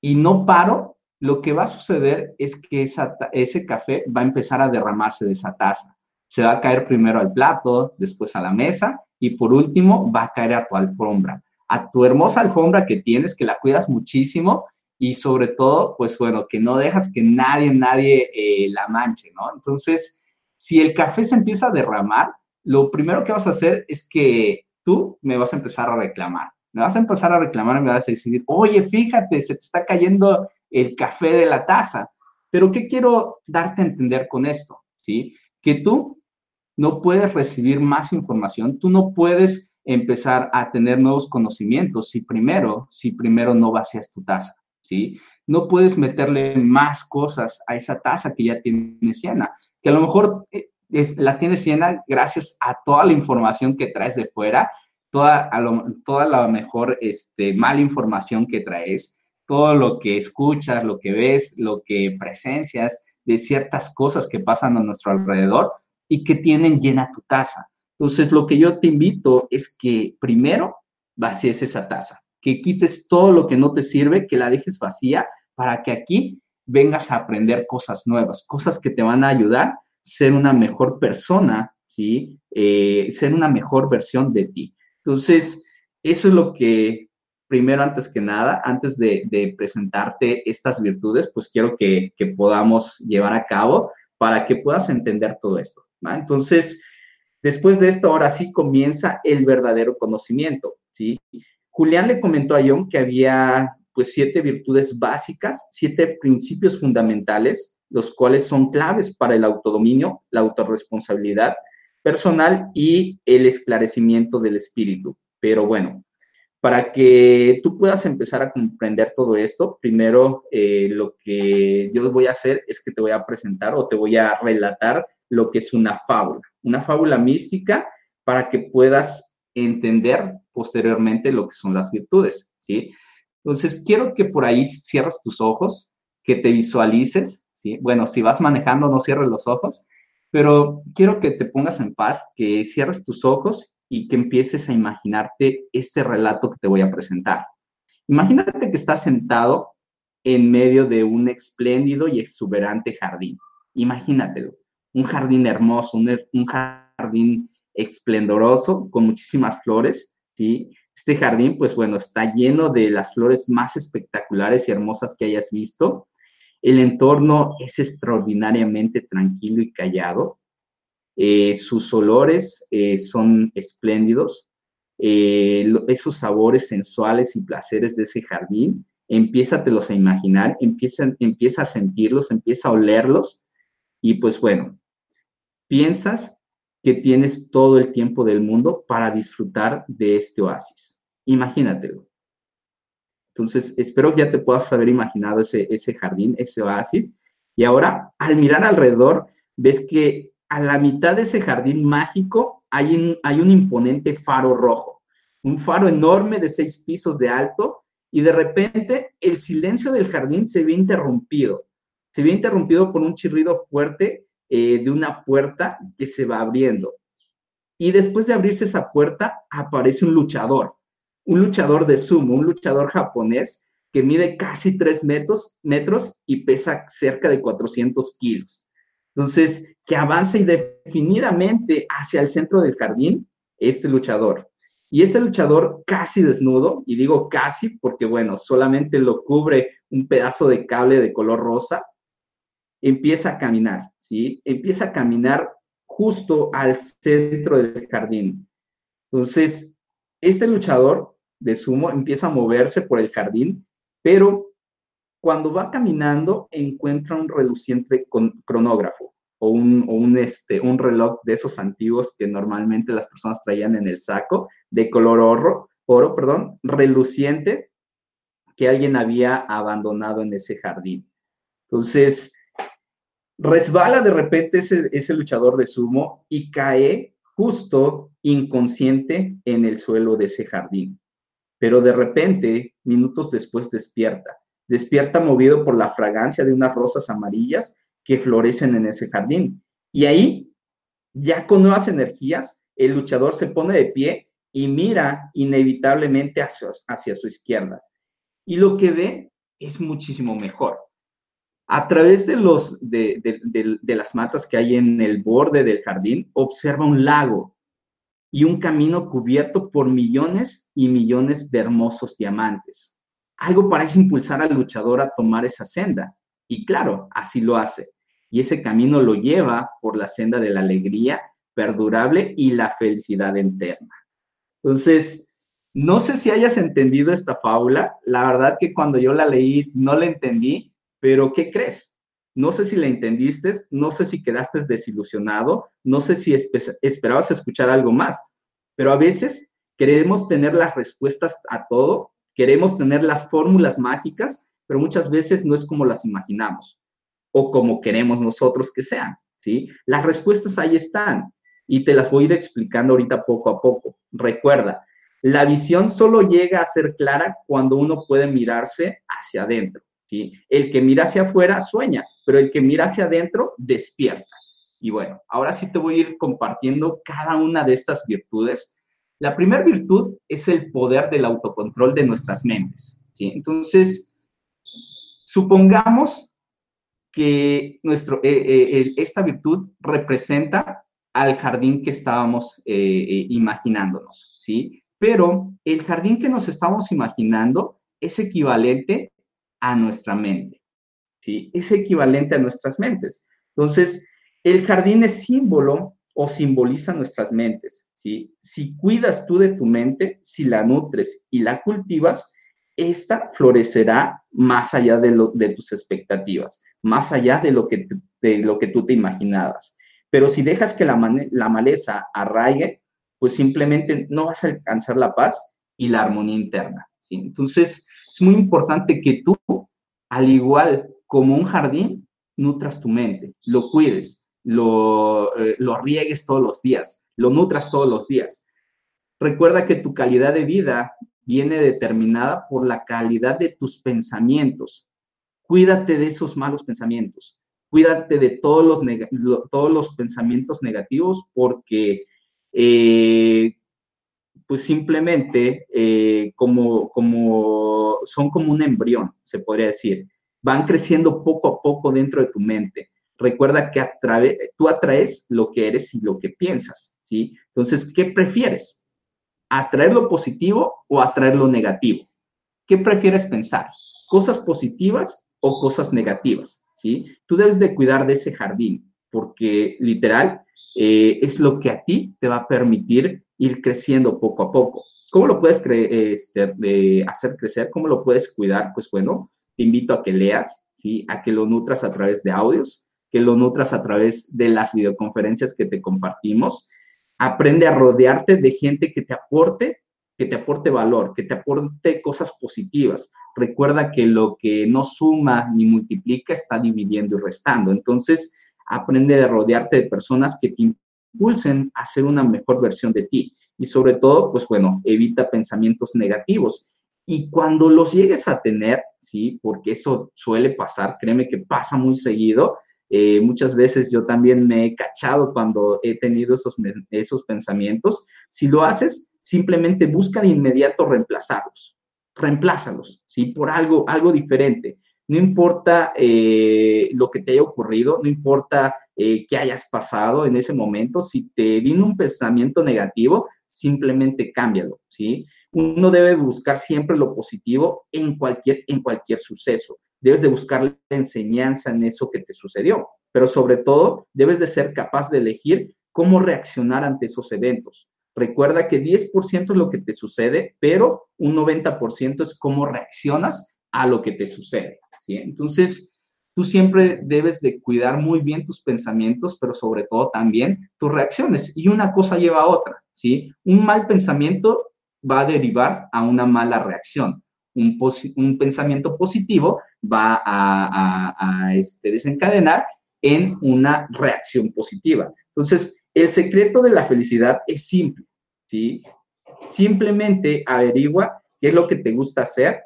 y no paro lo que va a suceder es que esa, ese café va a empezar a derramarse de esa taza. Se va a caer primero al plato, después a la mesa y por último va a caer a tu alfombra, a tu hermosa alfombra que tienes, que la cuidas muchísimo y sobre todo, pues bueno, que no dejas que nadie, nadie eh, la manche, ¿no? Entonces, si el café se empieza a derramar, lo primero que vas a hacer es que tú me vas a empezar a reclamar. Me vas a empezar a reclamar y me vas a decir, oye, fíjate, se te está cayendo el café de la taza. Pero, ¿qué quiero darte a entender con esto? ¿Sí? Que tú no puedes recibir más información, tú no puedes empezar a tener nuevos conocimientos si primero, si primero no vacías tu taza, ¿sí? No puedes meterle más cosas a esa taza que ya tienes llena, que a lo mejor es, la tienes llena gracias a toda la información que traes de fuera, toda, a lo, toda la mejor este, mala información que traes, todo lo que escuchas, lo que ves, lo que presencias, de ciertas cosas que pasan a nuestro alrededor y que tienen llena tu taza. Entonces, lo que yo te invito es que primero vacíes esa taza, que quites todo lo que no te sirve, que la dejes vacía para que aquí vengas a aprender cosas nuevas, cosas que te van a ayudar a ser una mejor persona, ¿sí? Eh, ser una mejor versión de ti. Entonces, eso es lo que primero, antes que nada, antes de, de presentarte estas virtudes, pues quiero que, que podamos llevar a cabo para que puedas entender todo esto, ¿va? Entonces, después de esto, ahora sí comienza el verdadero conocimiento, ¿sí? Julián le comentó a John que había, pues, siete virtudes básicas, siete principios fundamentales, los cuales son claves para el autodominio, la autorresponsabilidad personal y el esclarecimiento del espíritu. Pero bueno, para que tú puedas empezar a comprender todo esto, primero eh, lo que yo voy a hacer es que te voy a presentar o te voy a relatar lo que es una fábula, una fábula mística para que puedas entender posteriormente lo que son las virtudes, ¿sí? Entonces, quiero que por ahí cierres tus ojos, que te visualices, ¿sí? Bueno, si vas manejando, no cierres los ojos, pero quiero que te pongas en paz, que cierres tus ojos y que empieces a imaginarte este relato que te voy a presentar. Imagínate que estás sentado en medio de un espléndido y exuberante jardín. Imagínatelo, un jardín hermoso, un, un jardín esplendoroso, con muchísimas flores, ¿sí? Este jardín, pues bueno, está lleno de las flores más espectaculares y hermosas que hayas visto. El entorno es extraordinariamente tranquilo y callado. Eh, sus olores eh, son espléndidos, eh, esos sabores sensuales y placeres de ese jardín, empiézatelos a imaginar, empieza, empieza a sentirlos, empieza a olerlos y pues bueno, piensas que tienes todo el tiempo del mundo para disfrutar de este oasis, imagínatelo. Entonces, espero que ya te puedas haber imaginado ese, ese jardín, ese oasis, y ahora al mirar alrededor ves que a la mitad de ese jardín mágico hay un, hay un imponente faro rojo, un faro enorme de seis pisos de alto, y de repente el silencio del jardín se ve interrumpido, se ve interrumpido por un chirrido fuerte eh, de una puerta que se va abriendo. Y después de abrirse esa puerta aparece un luchador, un luchador de sumo, un luchador japonés que mide casi tres metros, metros y pesa cerca de cuatrocientos kilos. Entonces, que avanza indefinidamente hacia el centro del jardín este luchador. Y este luchador casi desnudo, y digo casi porque, bueno, solamente lo cubre un pedazo de cable de color rosa, empieza a caminar, ¿sí? Empieza a caminar justo al centro del jardín. Entonces, este luchador de sumo empieza a moverse por el jardín, pero cuando va caminando, encuentra un reluciente cronógrafo o, un, o un, este, un reloj de esos antiguos que normalmente las personas traían en el saco, de color oro, oro perdón, reluciente, que alguien había abandonado en ese jardín. Entonces, resbala de repente ese, ese luchador de sumo y cae justo inconsciente en el suelo de ese jardín. Pero de repente, minutos después, despierta. Despierta movido por la fragancia de unas rosas amarillas que florecen en ese jardín. Y ahí, ya con nuevas energías, el luchador se pone de pie y mira inevitablemente hacia, hacia su izquierda. Y lo que ve es muchísimo mejor. A través de, los, de, de, de, de las matas que hay en el borde del jardín, observa un lago y un camino cubierto por millones y millones de hermosos diamantes. Algo parece impulsar al luchador a tomar esa senda. Y claro, así lo hace. Y ese camino lo lleva por la senda de la alegría perdurable y la felicidad eterna. Entonces, no sé si hayas entendido esta fábula. La verdad que cuando yo la leí no la entendí, pero ¿qué crees? No sé si la entendiste, no sé si quedaste desilusionado, no sé si esperabas escuchar algo más, pero a veces queremos tener las respuestas a todo, queremos tener las fórmulas mágicas, pero muchas veces no es como las imaginamos o como queremos nosotros que sean, ¿sí? Las respuestas ahí están y te las voy a ir explicando ahorita poco a poco. Recuerda, la visión solo llega a ser clara cuando uno puede mirarse hacia adentro, ¿sí? El que mira hacia afuera sueña, pero el que mira hacia adentro despierta. Y bueno, ahora sí te voy a ir compartiendo cada una de estas virtudes. La primera virtud es el poder del autocontrol de nuestras mentes, ¿sí? Entonces, supongamos que nuestro, eh, eh, esta virtud representa al jardín que estábamos eh, eh, imaginándonos, ¿sí? Pero el jardín que nos estamos imaginando es equivalente a nuestra mente, ¿sí? Es equivalente a nuestras mentes. Entonces, el jardín es símbolo o simboliza nuestras mentes, ¿sí? Si cuidas tú de tu mente, si la nutres y la cultivas, esta florecerá más allá de, lo, de tus expectativas, más allá de lo, que, de lo que tú te imaginabas. Pero si dejas que la, man, la maleza arraigue, pues simplemente no vas a alcanzar la paz y la armonía interna, ¿sí? Entonces, es muy importante que tú, al igual como un jardín, nutras tu mente, lo cuides, lo, eh, lo riegues todos los días, lo nutras todos los días. Recuerda que tu calidad de vida viene determinada por la calidad de tus pensamientos. Cuídate de esos malos pensamientos. Cuídate de todos los, neg- todos los pensamientos negativos porque, eh, pues simplemente, eh, como, como son como un embrión, se podría decir. Van creciendo poco a poco dentro de tu mente. Recuerda que atrae, tú atraes lo que eres y lo que piensas, ¿sí? Entonces, ¿qué prefieres? ¿Atraer lo positivo o atraer lo negativo? ¿Qué prefieres pensar? ¿Cosas positivas o cosas negativas? ¿Sí? Tú debes de cuidar de ese jardín, porque literal eh, es lo que a ti te va a permitir ir creciendo poco a poco. ¿Cómo lo puedes cre- este, eh, hacer crecer? ¿Cómo lo puedes cuidar? Pues bueno, te invito a que leas, ¿sí? A que lo nutras a través de audios, que lo nutras a través de las videoconferencias que te compartimos. Aprende a rodearte de gente que te aporte, que te aporte valor, que te aporte cosas positivas. Recuerda que lo que no suma ni multiplica está dividiendo y restando. Entonces, aprende a rodearte de personas que te impulsen a ser una mejor versión de ti. Y sobre todo, pues bueno, evita pensamientos negativos. Y cuando los llegues a tener, sí, porque eso suele pasar, créeme que pasa muy seguido. Eh, muchas veces yo también me he cachado cuando he tenido esos, esos pensamientos. Si lo haces, simplemente busca de inmediato reemplazarlos. Reemplázalos, ¿sí? Por algo, algo diferente. No importa eh, lo que te haya ocurrido, no importa eh, qué hayas pasado en ese momento. Si te vino un pensamiento negativo, simplemente cámbialo, ¿sí? Uno debe buscar siempre lo positivo en cualquier, en cualquier suceso. Debes de buscar la enseñanza en eso que te sucedió, pero sobre todo debes de ser capaz de elegir cómo reaccionar ante esos eventos. Recuerda que diez por ciento es lo que te sucede, pero un noventa por ciento es cómo reaccionas a lo que te sucede, ¿sí? Entonces, tú siempre debes de cuidar muy bien tus pensamientos, pero sobre todo también tus reacciones. Y una cosa lleva a otra, ¿sí? Un mal pensamiento va a derivar a una mala reacción. Un, posi- un pensamiento positivo va a, a, a este desencadenar en una reacción positiva. Entonces, el secreto de la felicidad es simple, ¿sí? Simplemente averigua qué es lo que te gusta hacer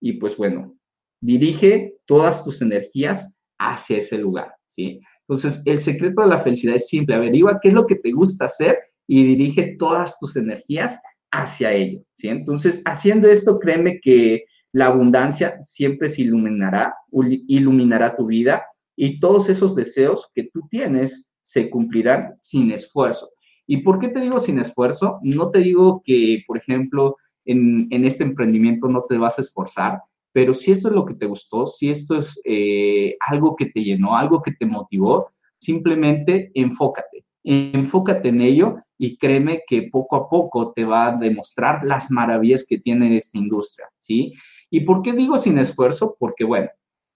y, pues, bueno, dirige todas tus energías hacia ese lugar, ¿sí? Entonces, el secreto de la felicidad es simple. Averigua qué es lo que te gusta hacer y dirige todas tus energías hacia ello, ¿sí? Entonces, haciendo esto, créeme que La abundancia siempre se iluminará, iluminará tu vida y todos esos deseos que tú tienes se cumplirán sin esfuerzo. ¿Y por qué te digo sin esfuerzo? No te digo que, por ejemplo, en, en este emprendimiento no te vas a esforzar, pero si esto es lo que te gustó, si esto es eh, algo que te llenó, algo que te motivó, simplemente enfócate. Enfócate en ello y créeme que poco a poco te va a demostrar las maravillas que tiene esta industria, ¿sí? ¿Y por qué digo sin esfuerzo? Porque, bueno,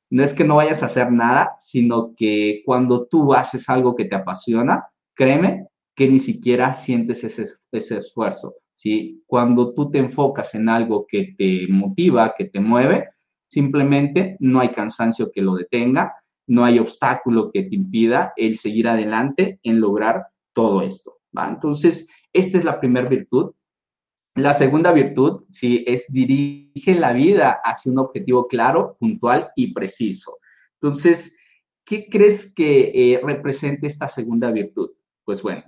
no es que no vayas a hacer nada, sino que cuando tú haces algo que te apasiona, créeme que ni siquiera sientes ese, ese esfuerzo, ¿sí? Cuando tú te enfocas en algo que te motiva, que te mueve, simplemente no hay cansancio que lo detenga, no hay obstáculo que te impida el seguir adelante en lograr todo esto, ¿va? Entonces, esta es la primera virtud. La segunda virtud, sí, es dirige la vida hacia un objetivo claro, puntual y preciso. Entonces, ¿qué crees que eh, representa esta segunda virtud? Pues bueno,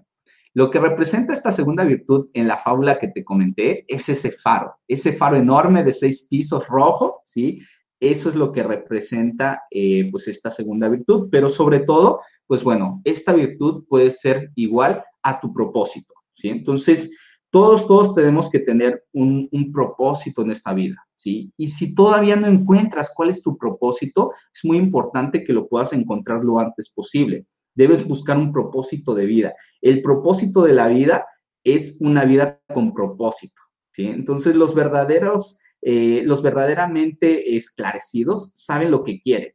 lo que representa esta segunda virtud en la fábula que te comenté es ese faro, ese faro enorme de seis pisos rojo, ¿sí? Eso es lo que representa, eh, pues, esta segunda virtud. Pero sobre todo, pues, bueno, esta virtud puede ser igual a tu propósito, ¿sí? Entonces, todos, todos tenemos que tener un, un propósito en esta vida, ¿sí? Y si todavía no encuentras cuál es tu propósito, es muy importante que lo puedas encontrar lo antes posible. Debes buscar un propósito de vida. El propósito de la vida es una vida con propósito, ¿sí? Entonces, los verdaderos... Eh, los verdaderamente esclarecidos saben lo que quieren,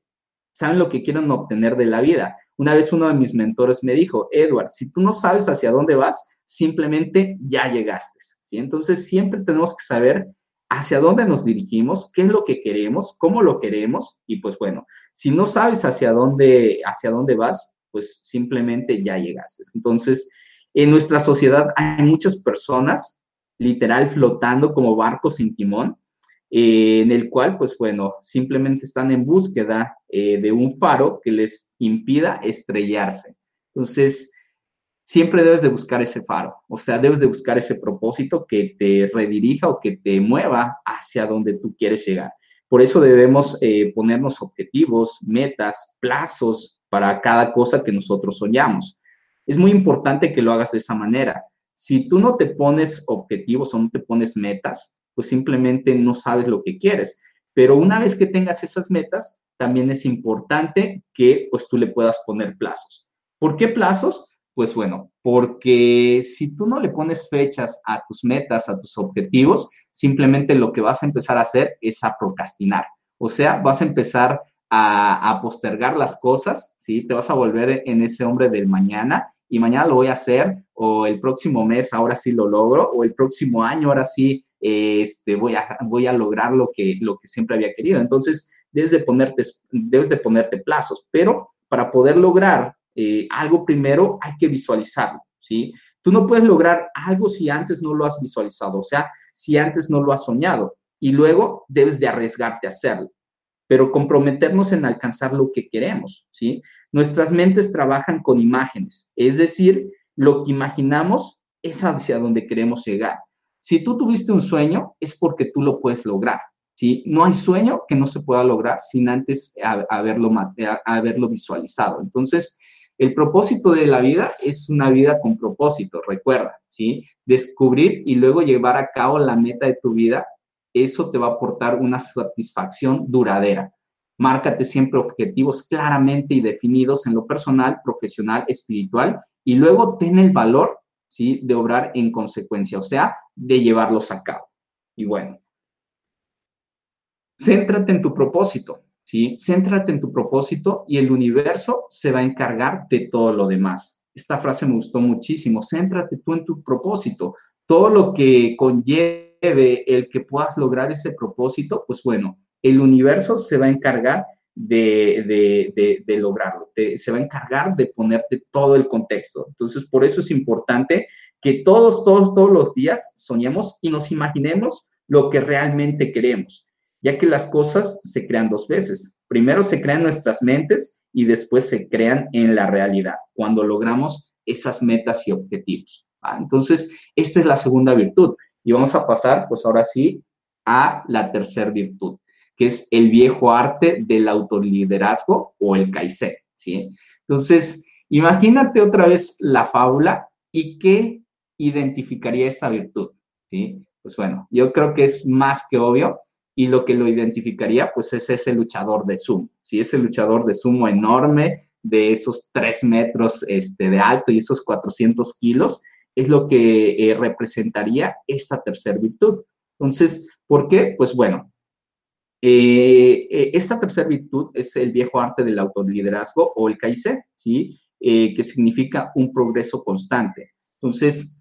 saben lo que quieren obtener de la vida. Una vez uno de mis mentores me dijo, Edward, si tú no sabes hacia dónde vas, simplemente ya llegaste, ¿sí? Entonces, siempre tenemos que saber hacia dónde nos dirigimos, qué es lo que queremos, cómo lo queremos, y pues bueno, si no sabes hacia dónde, hacia dónde vas, pues simplemente ya llegaste. Entonces, en nuestra sociedad hay muchas personas, literal, flotando como barcos sin timón, Eh, en el cual, pues bueno, simplemente están en búsqueda eh, de un faro que les impida estrellarse. Entonces, siempre debes de buscar ese faro, o sea, debes de buscar ese propósito que te redirija o que te mueva hacia donde tú quieres llegar. Por eso debemos eh, ponernos objetivos, metas, plazos para cada cosa que nosotros soñamos. Es muy importante que lo hagas de esa manera. Si tú no te pones objetivos o no te pones metas, pues simplemente no sabes lo que quieres. Pero una vez que tengas esas metas, también es importante que, pues, tú le puedas poner plazos. ¿Por qué plazos? Pues bueno, porque si tú no le pones fechas a tus metas, a tus objetivos, simplemente lo que vas a empezar a hacer es a procrastinar. O sea, vas a empezar a, a postergar las cosas, ¿sí? Te vas a volver en ese hombre del mañana, y mañana lo voy a hacer, o el próximo mes ahora sí lo logro, o el próximo año ahora sí Este, voy, a, voy a lograr lo que, lo que siempre había querido. Entonces, debes de ponerte, debes de ponerte plazos, pero para poder lograr eh, algo primero hay que visualizarlo, ¿sí? Tú no puedes lograr algo si antes no lo has visualizado, o sea, si antes no lo has soñado, y luego debes de arriesgarte a hacerlo, pero comprometernos en alcanzar lo que queremos, ¿sí? Nuestras mentes trabajan con imágenes, es decir, lo que imaginamos es hacia donde queremos llegar. Si tú tuviste un sueño, es porque tú lo puedes lograr, ¿sí? No hay sueño que no se pueda lograr sin antes haberlo, haberlo visualizado. Entonces, el propósito de la vida es una vida con propósito, recuerda, ¿sí? Descubrir y luego llevar a cabo la meta de tu vida, eso te va a aportar una satisfacción duradera. Márcate siempre objetivos claramente y definidos en lo personal, profesional, espiritual, y luego ten el valor, ¿sí?, de obrar en consecuencia, o sea, de llevarlos a cabo. Y bueno, céntrate en tu propósito, ¿sí? Céntrate en tu propósito y el universo se va a encargar de todo lo demás. Esta frase me gustó muchísimo, céntrate tú en tu propósito. Todo lo que conlleve el que puedas lograr ese propósito, pues bueno, el universo se va a encargar De, de, de, de lograrlo, te, se va a encargar de ponerte todo el contexto. Entonces, por eso es importante que todos, todos, todos los días soñemos y nos imaginemos lo que realmente queremos, ya que las cosas se crean dos veces. Primero se crean nuestras mentes y después se crean en la realidad, cuando logramos esas metas y objetivos, ¿va? Entonces, esta es la segunda virtud y vamos a pasar, pues ahora sí, a la tercera virtud. que es el viejo arte del autoliderazgo o el kaizen, ¿sí? Entonces, imagínate otra vez la fábula y qué identificaría esa virtud, ¿sí? Pues bueno, yo creo que es más que obvio, y lo que lo identificaría, pues, es ese luchador de sumo, ¿sí? Ese luchador de sumo enorme, de esos tres metros este, de alto y esos cuatrocientos kilos, es lo que eh, representaría esta tercera virtud. Entonces, ¿por qué? Pues bueno, eh, eh, esta tercera virtud es el viejo arte del autoliderazgo o el kaizen, ¿sí? Eh, que significa un progreso constante. Entonces,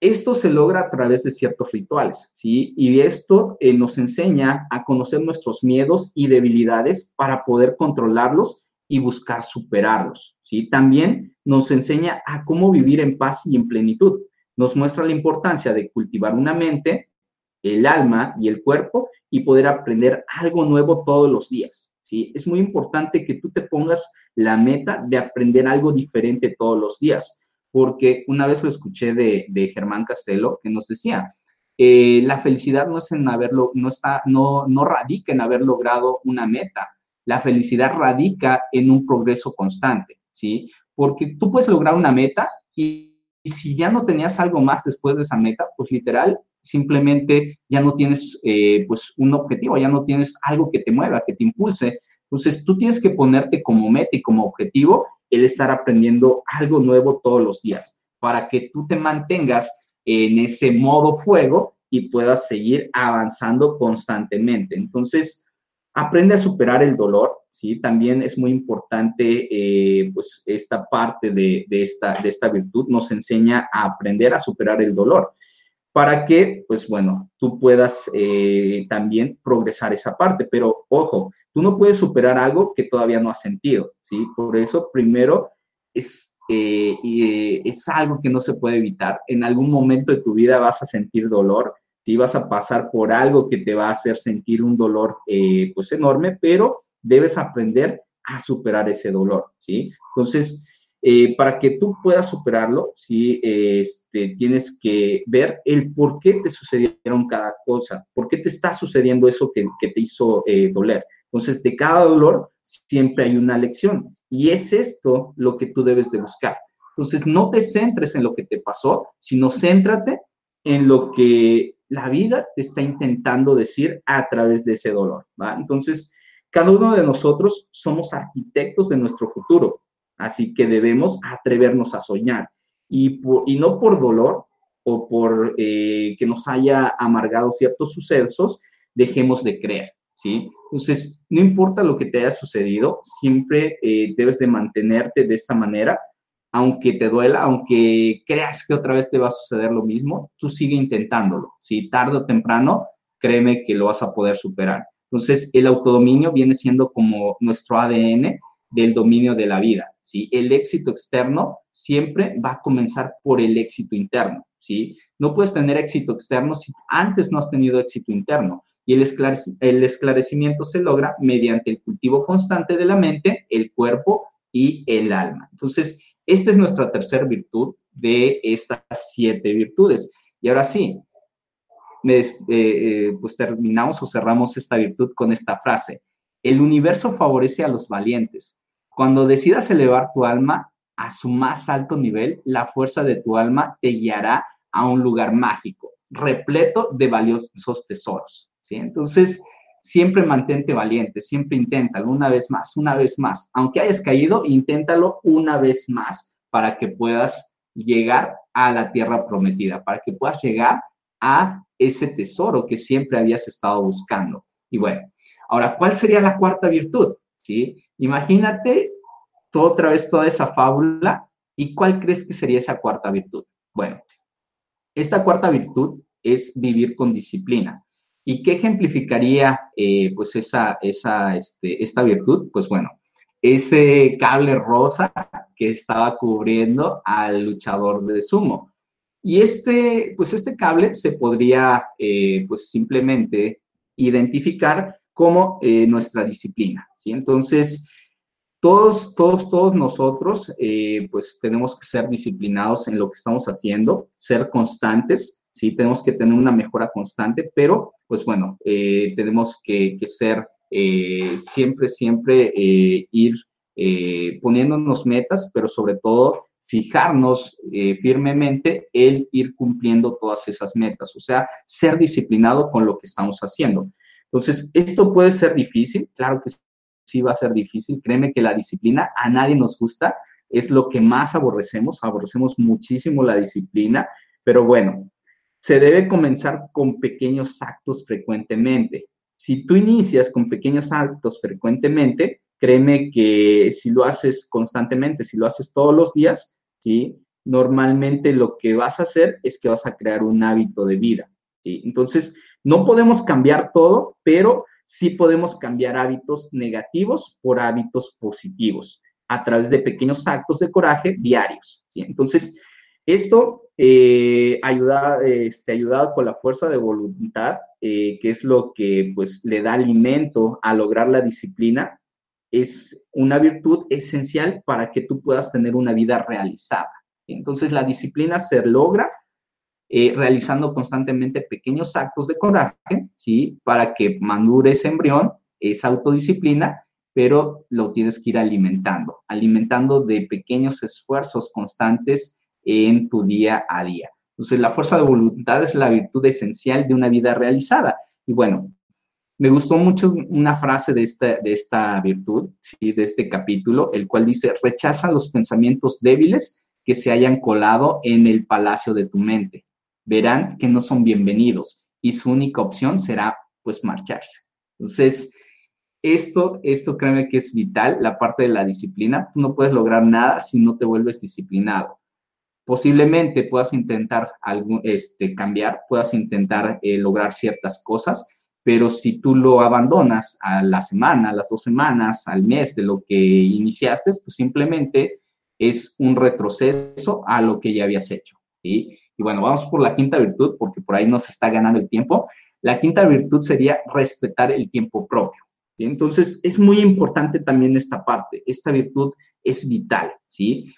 esto se logra a través de ciertos rituales, ¿sí? Y esto eh, nos enseña a conocer nuestros miedos y debilidades para poder controlarlos y buscar superarlos, ¿sí? También nos enseña a cómo vivir en paz y en plenitud. Nos muestra la importancia de cultivar una mente, el alma y el cuerpo y poder aprender algo nuevo todos los días, ¿sí? Es muy importante que tú te pongas la meta de aprender algo diferente todos los días, porque una vez lo escuché de, de Germán Castelo, que nos decía, eh, la felicidad no, es en haberlo, no, está, no, no radica en haber logrado una meta. La felicidad radica en un progreso constante, ¿sí? Porque tú puedes lograr una meta y, y si ya no tenías algo más después de esa meta, pues literal, simplemente ya no tienes eh, pues un objetivo, ya no tienes algo que te mueva, que te impulse. Entonces, tú tienes que ponerte como meta y como objetivo el estar aprendiendo algo nuevo todos los días para que tú te mantengas en ese modo fuego y puedas seguir avanzando constantemente. Entonces, aprende a superar el dolor, ¿sí? También es muy importante, eh, pues, esta parte de, de, esta, de esta virtud nos enseña a aprender a superar el dolor para que, pues, bueno, tú puedas eh, también progresar esa parte. Pero, ojo, tú no puedes superar algo que todavía no has sentido, ¿sí? Por eso, primero, es, eh, eh, es algo que no se puede evitar. En algún momento de tu vida vas a sentir dolor, sí, vas a pasar por algo que te va a hacer sentir un dolor, eh, pues, enorme, pero debes aprender a superar ese dolor, ¿sí? Entonces, eh, para que tú puedas superarlo, ¿sí? Eh, este, tienes que ver el por qué te sucedieron cada cosa, por qué te está sucediendo eso que, que te hizo eh, doler. Entonces, de cada dolor siempre hay una lección, y es esto lo que tú debes de buscar. Entonces, no te centres en lo que te pasó, sino céntrate en lo que la vida te está intentando decir a través de ese dolor, ¿va? Entonces, cada uno de nosotros somos arquitectos de nuestro futuro, así que debemos atrevernos a soñar, y, por, y no por dolor o por eh, que nos haya amargado ciertos sucesos, dejemos de creer, ¿sí? Entonces, no importa lo que te haya sucedido, siempre eh, debes de mantenerte de esta manera. Aunque te duela, aunque creas que otra vez te va a suceder lo mismo, tú sigue intentándolo, ¿sí? Tarde o temprano, créeme que lo vas a poder superar. Entonces, el autodominio viene siendo como nuestro A D N del dominio de la vida, ¿sí? El éxito externo siempre va a comenzar por el éxito interno, ¿sí? No puedes tener éxito externo si antes no has tenido éxito interno. Y el, esclarec el esclarecimiento se logra mediante el cultivo constante de la mente, el cuerpo y el alma. Entonces, esta es nuestra tercera virtud de estas siete virtudes. Y ahora sí, me, eh, eh, pues terminamos o cerramos esta virtud con esta frase. El universo favorece a los valientes. Cuando decidas elevar tu alma a su más alto nivel, la fuerza de tu alma te guiará a un lugar mágico, repleto de valiosos tesoros, ¿sí? Entonces, siempre mantente valiente, siempre inténtalo una vez más, una vez más. Aunque hayas caído, inténtalo una vez más para que puedas llegar a la tierra prometida, para que puedas llegar a ese tesoro que siempre habías estado buscando. Y bueno, ahora, ¿cuál sería la cuarta virtud? ¿Sí? Imagínate toda, otra vez toda esa fábula, ¿y cuál crees que sería esa cuarta virtud? Bueno, esta cuarta virtud es vivir con disciplina. ¿Y qué ejemplificaría eh, pues esa, esa, este, esta virtud? Pues bueno, ese cable rosa que estaba cubriendo al luchador de sumo. Y este, pues este cable se podría eh, pues simplemente identificar como eh, nuestra disciplina, ¿sí? Entonces, todos, todos, todos nosotros eh, pues tenemos que ser disciplinados en lo que estamos haciendo, ser constantes, ¿sí? Tenemos que tener una mejora constante, pero pues bueno, eh, tenemos que, que ser eh, siempre, siempre eh, ir eh, poniéndonos metas, pero sobre todo fijarnos eh, firmemente el ir cumpliendo todas esas metas, o sea, ser disciplinado con lo que estamos haciendo. Entonces, ¿esto puede ser difícil? Claro que sí va a ser difícil. Créeme que la disciplina a nadie nos gusta, es lo que más aborrecemos, aborrecemos muchísimo la disciplina, pero bueno, se debe comenzar con pequeños actos frecuentemente. Si tú inicias con pequeños actos frecuentemente, créeme que si lo haces constantemente, si lo haces todos los días, ¿sí?, normalmente lo que vas a hacer es que vas a crear un hábito de vida, ¿sí? Entonces, no podemos cambiar todo, pero sí podemos cambiar hábitos negativos por hábitos positivos a través de pequeños actos de coraje diarios, ¿sí? Entonces, esto eh, ayuda, este, ayudado con la fuerza de voluntad, eh, que es lo que pues, le da alimento a lograr la disciplina, es una virtud esencial para que tú puedas tener una vida realizada. Entonces, la disciplina se logra eh, realizando constantemente pequeños actos de coraje, ¿sí?, para que madure ese embrión, esa autodisciplina, pero lo tienes que ir alimentando, alimentando de pequeños esfuerzos constantes en tu día a día. Entonces, la fuerza de voluntad es la virtud esencial de una vida realizada. Y bueno, me gustó mucho una frase de esta, de esta virtud, ¿sí?, de este capítulo, el cual dice: rechaza los pensamientos débiles que se hayan colado en el palacio de tu mente. Verán que no son bienvenidos y su única opción será, pues, marcharse. Entonces, esto, esto créeme que es vital, la parte de la disciplina. Tú no puedes lograr nada si no te vuelves disciplinado. Posiblemente puedas intentar algún, este, cambiar, puedas intentar eh, lograr ciertas cosas, pero si tú lo abandonas a la semana, a las dos semanas, al mes de lo que iniciaste, pues simplemente es un retroceso a lo que ya habías hecho, ¿sí? Y bueno, vamos por la quinta virtud, porque por ahí nos está ganando el tiempo. La quinta virtud sería respetar el tiempo propio, ¿sí? Entonces, es muy importante también esta parte. Esta virtud es vital, ¿sí?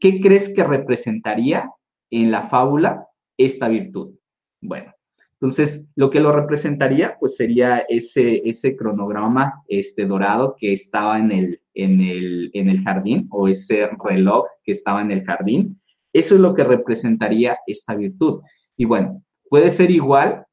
¿Qué crees que representaría en la fábula esta virtud? Bueno, entonces lo que lo representaría pues sería ese, ese cronograma este, dorado que estaba en el, en, el, en el jardín, o ese reloj que estaba en el jardín. Eso es lo que representaría esta virtud. Y bueno, puede ser igual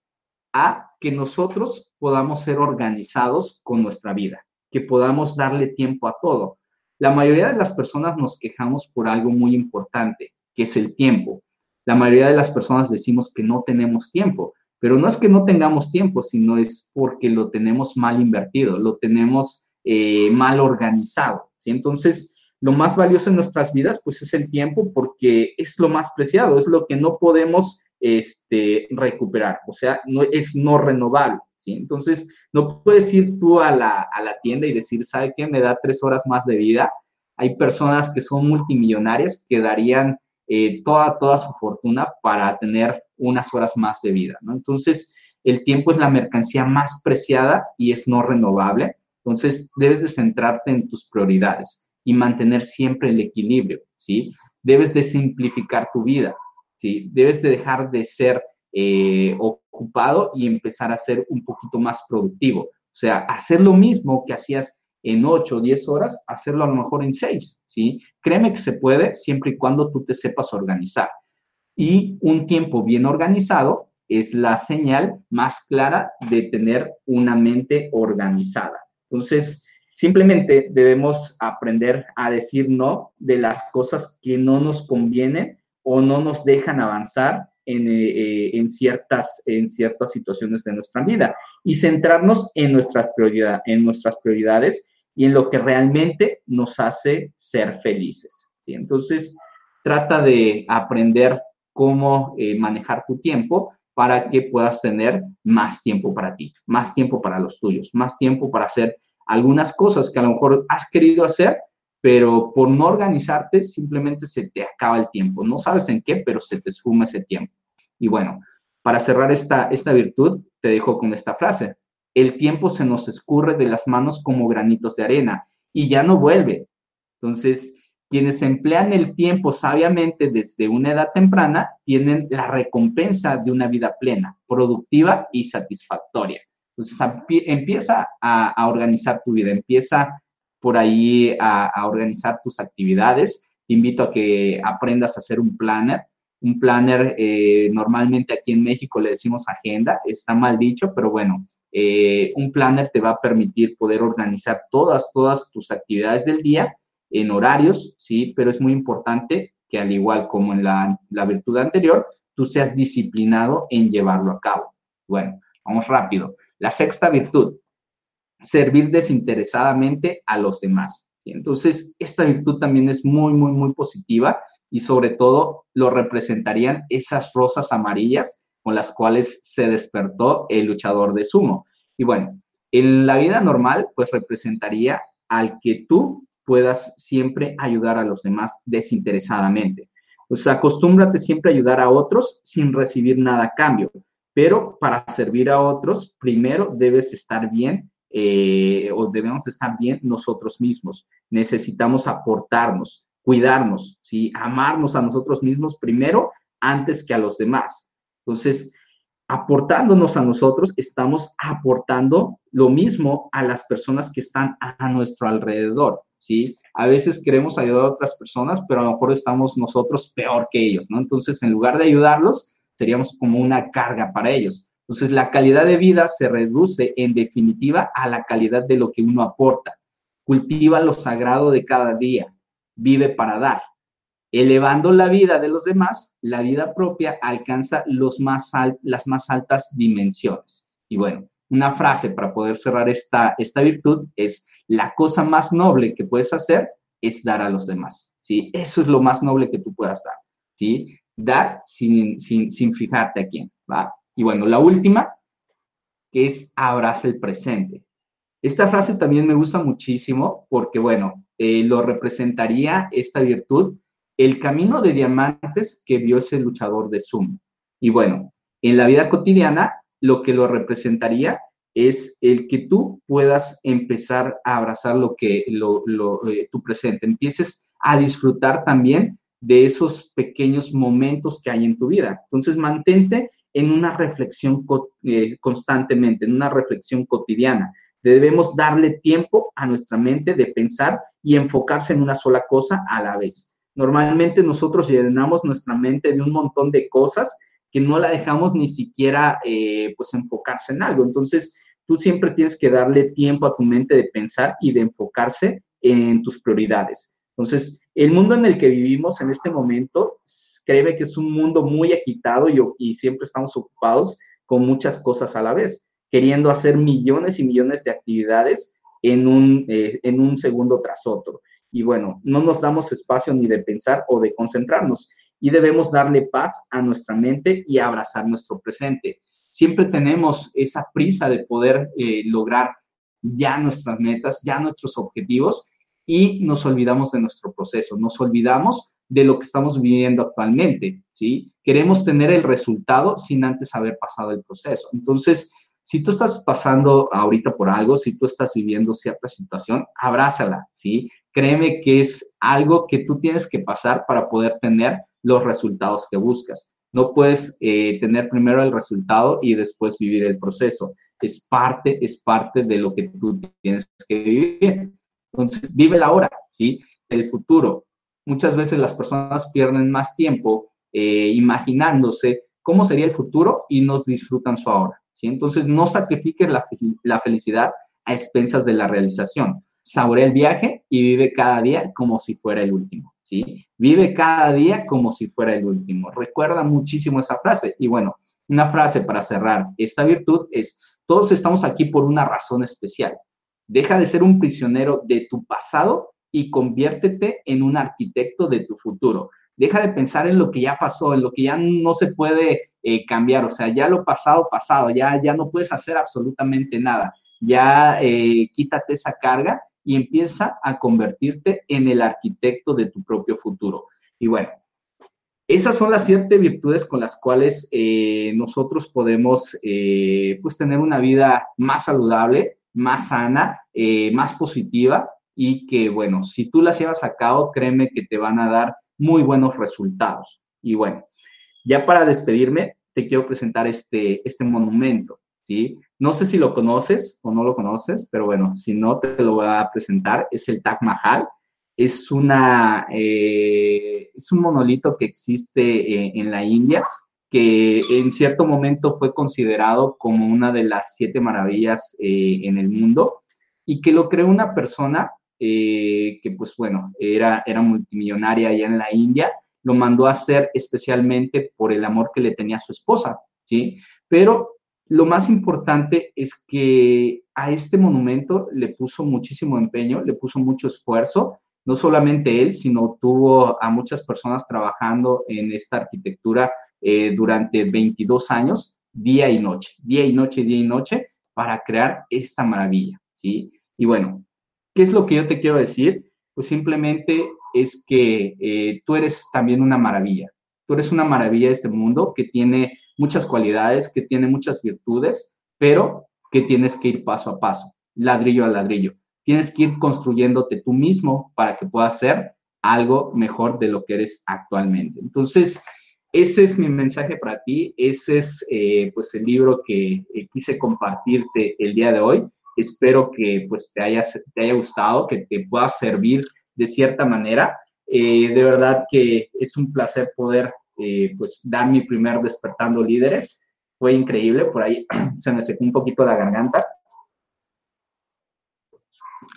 a que nosotros podamos ser organizados con nuestra vida, que podamos darle tiempo a todo. La mayoría de las personas nos quejamos por algo muy importante, que es el tiempo. La mayoría de las personas decimos que no tenemos tiempo, pero no es que no tengamos tiempo, sino es porque lo tenemos mal invertido, lo tenemos eh, mal organizado, ¿sí? Entonces, lo más valioso en nuestras vidas, pues, es el tiempo, porque es lo más preciado, es lo que no podemos este, recuperar, o sea, no, es no renovable. ¿Sí? Entonces, no puedes ir tú a la, a la tienda y decir, ¿sabe qué? Me da tres horas más de vida. Hay personas que son multimillonarias que darían eh, toda, toda su fortuna para tener unas horas más de vida, ¿no? Entonces, el tiempo es la mercancía más preciada y es no renovable. Entonces, debes de centrarte en tus prioridades y mantener siempre el equilibrio, ¿sí? Debes de simplificar tu vida, ¿sí? Debes de dejar de ser Eh, ocupado y empezar a ser un poquito más productivo. O sea, hacer lo mismo que hacías en ocho o diez horas, hacerlo a lo mejor en seis, ¿sí? Créeme que se puede siempre y cuando tú te sepas organizar. Y un tiempo bien organizado es la señal más clara de tener una mente organizada. Entonces, simplemente debemos aprender a decir no de las cosas que no nos convienen o no nos dejan avanzar En, eh, en, ciertas, en ciertas situaciones de nuestra vida, y centrarnos en, nuestra prioridad, en nuestras prioridades y en lo que realmente nos hace ser felices, ¿sí? Entonces, trata de aprender cómo eh, manejar tu tiempo para que puedas tener más tiempo para ti, más tiempo para los tuyos, más tiempo para hacer algunas cosas que a lo mejor has querido hacer, pero por no organizarte simplemente se te acaba el tiempo. No sabes en qué, pero se te esfuma ese tiempo. Y bueno, para cerrar esta, esta virtud, te dejo con esta frase. El tiempo se nos escurre de las manos como granitos de arena y ya no vuelve. Entonces, Quienes emplean el tiempo sabiamente desde una edad temprana tienen la recompensa de una vida plena, productiva y satisfactoria. Entonces, empieza a, a organizar tu vida, empieza por ahí a, a organizar tus actividades. Te invito a que aprendas a hacer un planner. Un planner, eh, normalmente aquí en México le decimos agenda, está mal dicho, pero bueno, eh, un planner te va a permitir poder organizar todas, todas tus actividades del día en horarios, ¿sí? Pero es muy importante que, al igual como en la, la virtud anterior, tú seas disciplinado en llevarlo a cabo. Bueno, vamos rápido. La sexta virtud, servir desinteresadamente a los demás. Entonces, esta virtud también es muy, muy, muy positiva y sobre todo lo representarían esas rosas amarillas con las cuales se despertó el luchador de sumo. Y bueno, en la vida normal, pues representaría al que tú puedas siempre ayudar a los demás desinteresadamente. Pues acostúmbrate siempre a ayudar a otros sin recibir nada a cambio, pero para servir a otros, primero debes estar bien, eh, o debemos estar bien nosotros mismos. Necesitamos aportarnos, cuidarnos, ¿sí? Amarnos a nosotros mismos primero antes que a los demás. Entonces, aportándonos a nosotros, estamos aportando lo mismo a las personas que están a nuestro alrededor, ¿sí? A veces queremos ayudar a otras personas, pero a lo mejor estamos nosotros peor que ellos, ¿no? Entonces, en lugar de ayudarlos, seríamos como una carga para ellos. Entonces, la calidad de vida se reduce, en definitiva, a la calidad de lo que uno aporta. Cultiva lo sagrado de cada día. Vive para dar. Elevando la vida de los demás, la vida propia alcanza los más al, las más altas dimensiones. Y bueno, una frase para poder cerrar esta, esta virtud es: la cosa más noble que puedes hacer es dar a los demás, ¿sí? Eso es lo más noble que tú puedas dar, ¿sí? Dar sin, sin, sin fijarte a quién, ¿va? Y bueno, la última, que es abraza el presente. Esta frase también me gusta muchísimo porque, bueno, eh, lo representaría esta virtud, el camino de diamantes que vio ese luchador de sumo. Y bueno, en la vida cotidiana, lo que lo representaría es el que tú puedas empezar a abrazar lo que lo, lo, eh, tu presente. Empieces a disfrutar también de esos pequeños momentos que hay en tu vida. Entonces, mantente en una reflexión co- eh, constantemente, en una reflexión cotidiana. Debemos darle tiempo a nuestra mente de pensar y enfocarse en una sola cosa a la vez. Normalmente nosotros llenamos nuestra mente de un montón de cosas que no la dejamos ni siquiera eh, pues enfocarse en algo. Entonces, tú siempre tienes que darle tiempo a tu mente de pensar y de enfocarse en tus prioridades. Entonces, el mundo en el que vivimos en este momento, créeme que es un mundo muy agitado y, y siempre estamos ocupados con muchas cosas a la vez, queriendo hacer millones y millones de actividades en un, eh, en un segundo tras otro. Y bueno, no nos damos espacio ni de pensar o de concentrarnos. Y debemos darle paz a nuestra mente y abrazar nuestro presente. Siempre tenemos esa prisa de poder eh, lograr ya nuestras metas, ya nuestros objetivos, y nos olvidamos de nuestro proceso, nos olvidamos de lo que estamos viviendo actualmente, ¿sí? Queremos tener el resultado sin antes haber pasado el proceso. Entonces, si tú estás pasando ahorita por algo, si tú estás viviendo cierta situación, abrázala, ¿sí? Créeme que es algo que tú tienes que pasar para poder tener los resultados que buscas. No puedes eh, tener primero el resultado y después vivir el proceso. Es parte, es parte de lo que tú tienes que vivir. Entonces, vive el ahora, ¿sí? El futuro. Muchas veces las personas pierden más tiempo eh, imaginándose cómo sería el futuro y no disfrutan su ahora, ¿sí? Entonces, no sacrifiques la, la felicidad a expensas de la realización. Saborea el viaje y vive cada día como si fuera el último, ¿sí? Vive cada día como si fuera el último. Recuerda muchísimo esa frase. Y bueno, una frase para cerrar esta virtud es: todos estamos aquí por una razón especial. Deja de ser un prisionero de tu pasado y conviértete en un arquitecto de tu futuro. Deja de pensar en lo que ya pasó, en lo que ya no se puede eh, cambiar. O sea, ya lo pasado, pasado, ya, ya no puedes hacer absolutamente nada. Ya eh, quítate esa carga y empieza a convertirte en el arquitecto de tu propio futuro. Y bueno, esas son las siete virtudes con las cuales eh, nosotros podemos eh, pues tener una vida más saludable, más sana, eh, más positiva, y que, bueno, si tú las llevas a cabo, créeme que te van a dar muy buenos resultados. Y bueno, ya para despedirme, te quiero presentar este, este monumento, ¿sí? No sé si lo conoces o no lo conoces, pero bueno, si no, te lo voy a presentar. Es el Taj Mahal. Es, una, eh, es un monolito que existe eh, en la India, que en cierto momento fue considerado como una de las siete maravillas eh, en el mundo, y que lo creó una persona eh, que, pues bueno, era, era multimillonaria allá en la India. Lo mandó a hacer especialmente por el amor que le tenía a su esposa, ¿sí? Pero lo más importante es que a este monumento le puso muchísimo empeño, le puso mucho esfuerzo. No solamente él, sino tuvo a muchas personas trabajando en esta arquitectura eh, durante veintidós años, día y noche, día y noche, día y noche, para crear esta maravilla, ¿sí? Y bueno, ¿qué es lo que yo te quiero decir? Pues simplemente es que eh, tú eres también una maravilla. Tú eres una maravilla de este mundo que tiene muchas cualidades, que tiene muchas virtudes, pero que tienes que ir paso a paso, ladrillo a ladrillo. Tienes que ir construyéndote tú mismo para que puedas ser algo mejor de lo que eres actualmente. Entonces, ese es mi mensaje para ti. Ese es eh, pues el libro que eh, quise compartirte el día de hoy. Espero que pues, te, haya, te haya gustado, que te pueda servir de cierta manera. Eh, de verdad que es un placer poder eh, pues, dar mi primer Despertando Líderes. Fue increíble. Por ahí se me secó un poquito la garganta.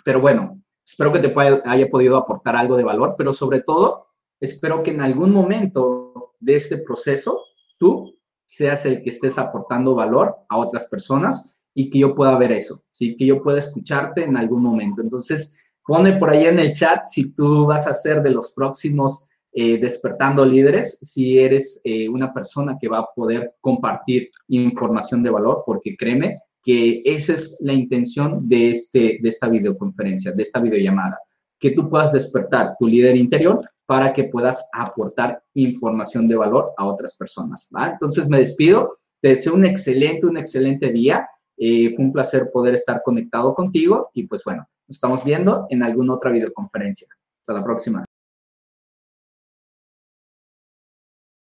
Pero bueno, espero que te pueda, haya podido aportar algo de valor, pero sobre todo, espero que en algún momento de este proceso, tú seas el que estés aportando valor a otras personas y que yo pueda ver eso, ¿sí? Que yo pueda escucharte en algún momento. Entonces, pone por ahí en el chat si tú vas a ser de los próximos eh, Despertando Líderes, si eres eh, una persona que va a poder compartir información de valor, porque créeme, que esa es la intención de, este, de esta videoconferencia, de esta videollamada, que tú puedas despertar tu líder interior para que puedas aportar información de valor a otras personas, ¿va? Entonces me despido, te deseo un excelente, un excelente día, eh, fue un placer poder estar conectado contigo y pues bueno, nos estamos viendo en alguna otra videoconferencia. Hasta la próxima.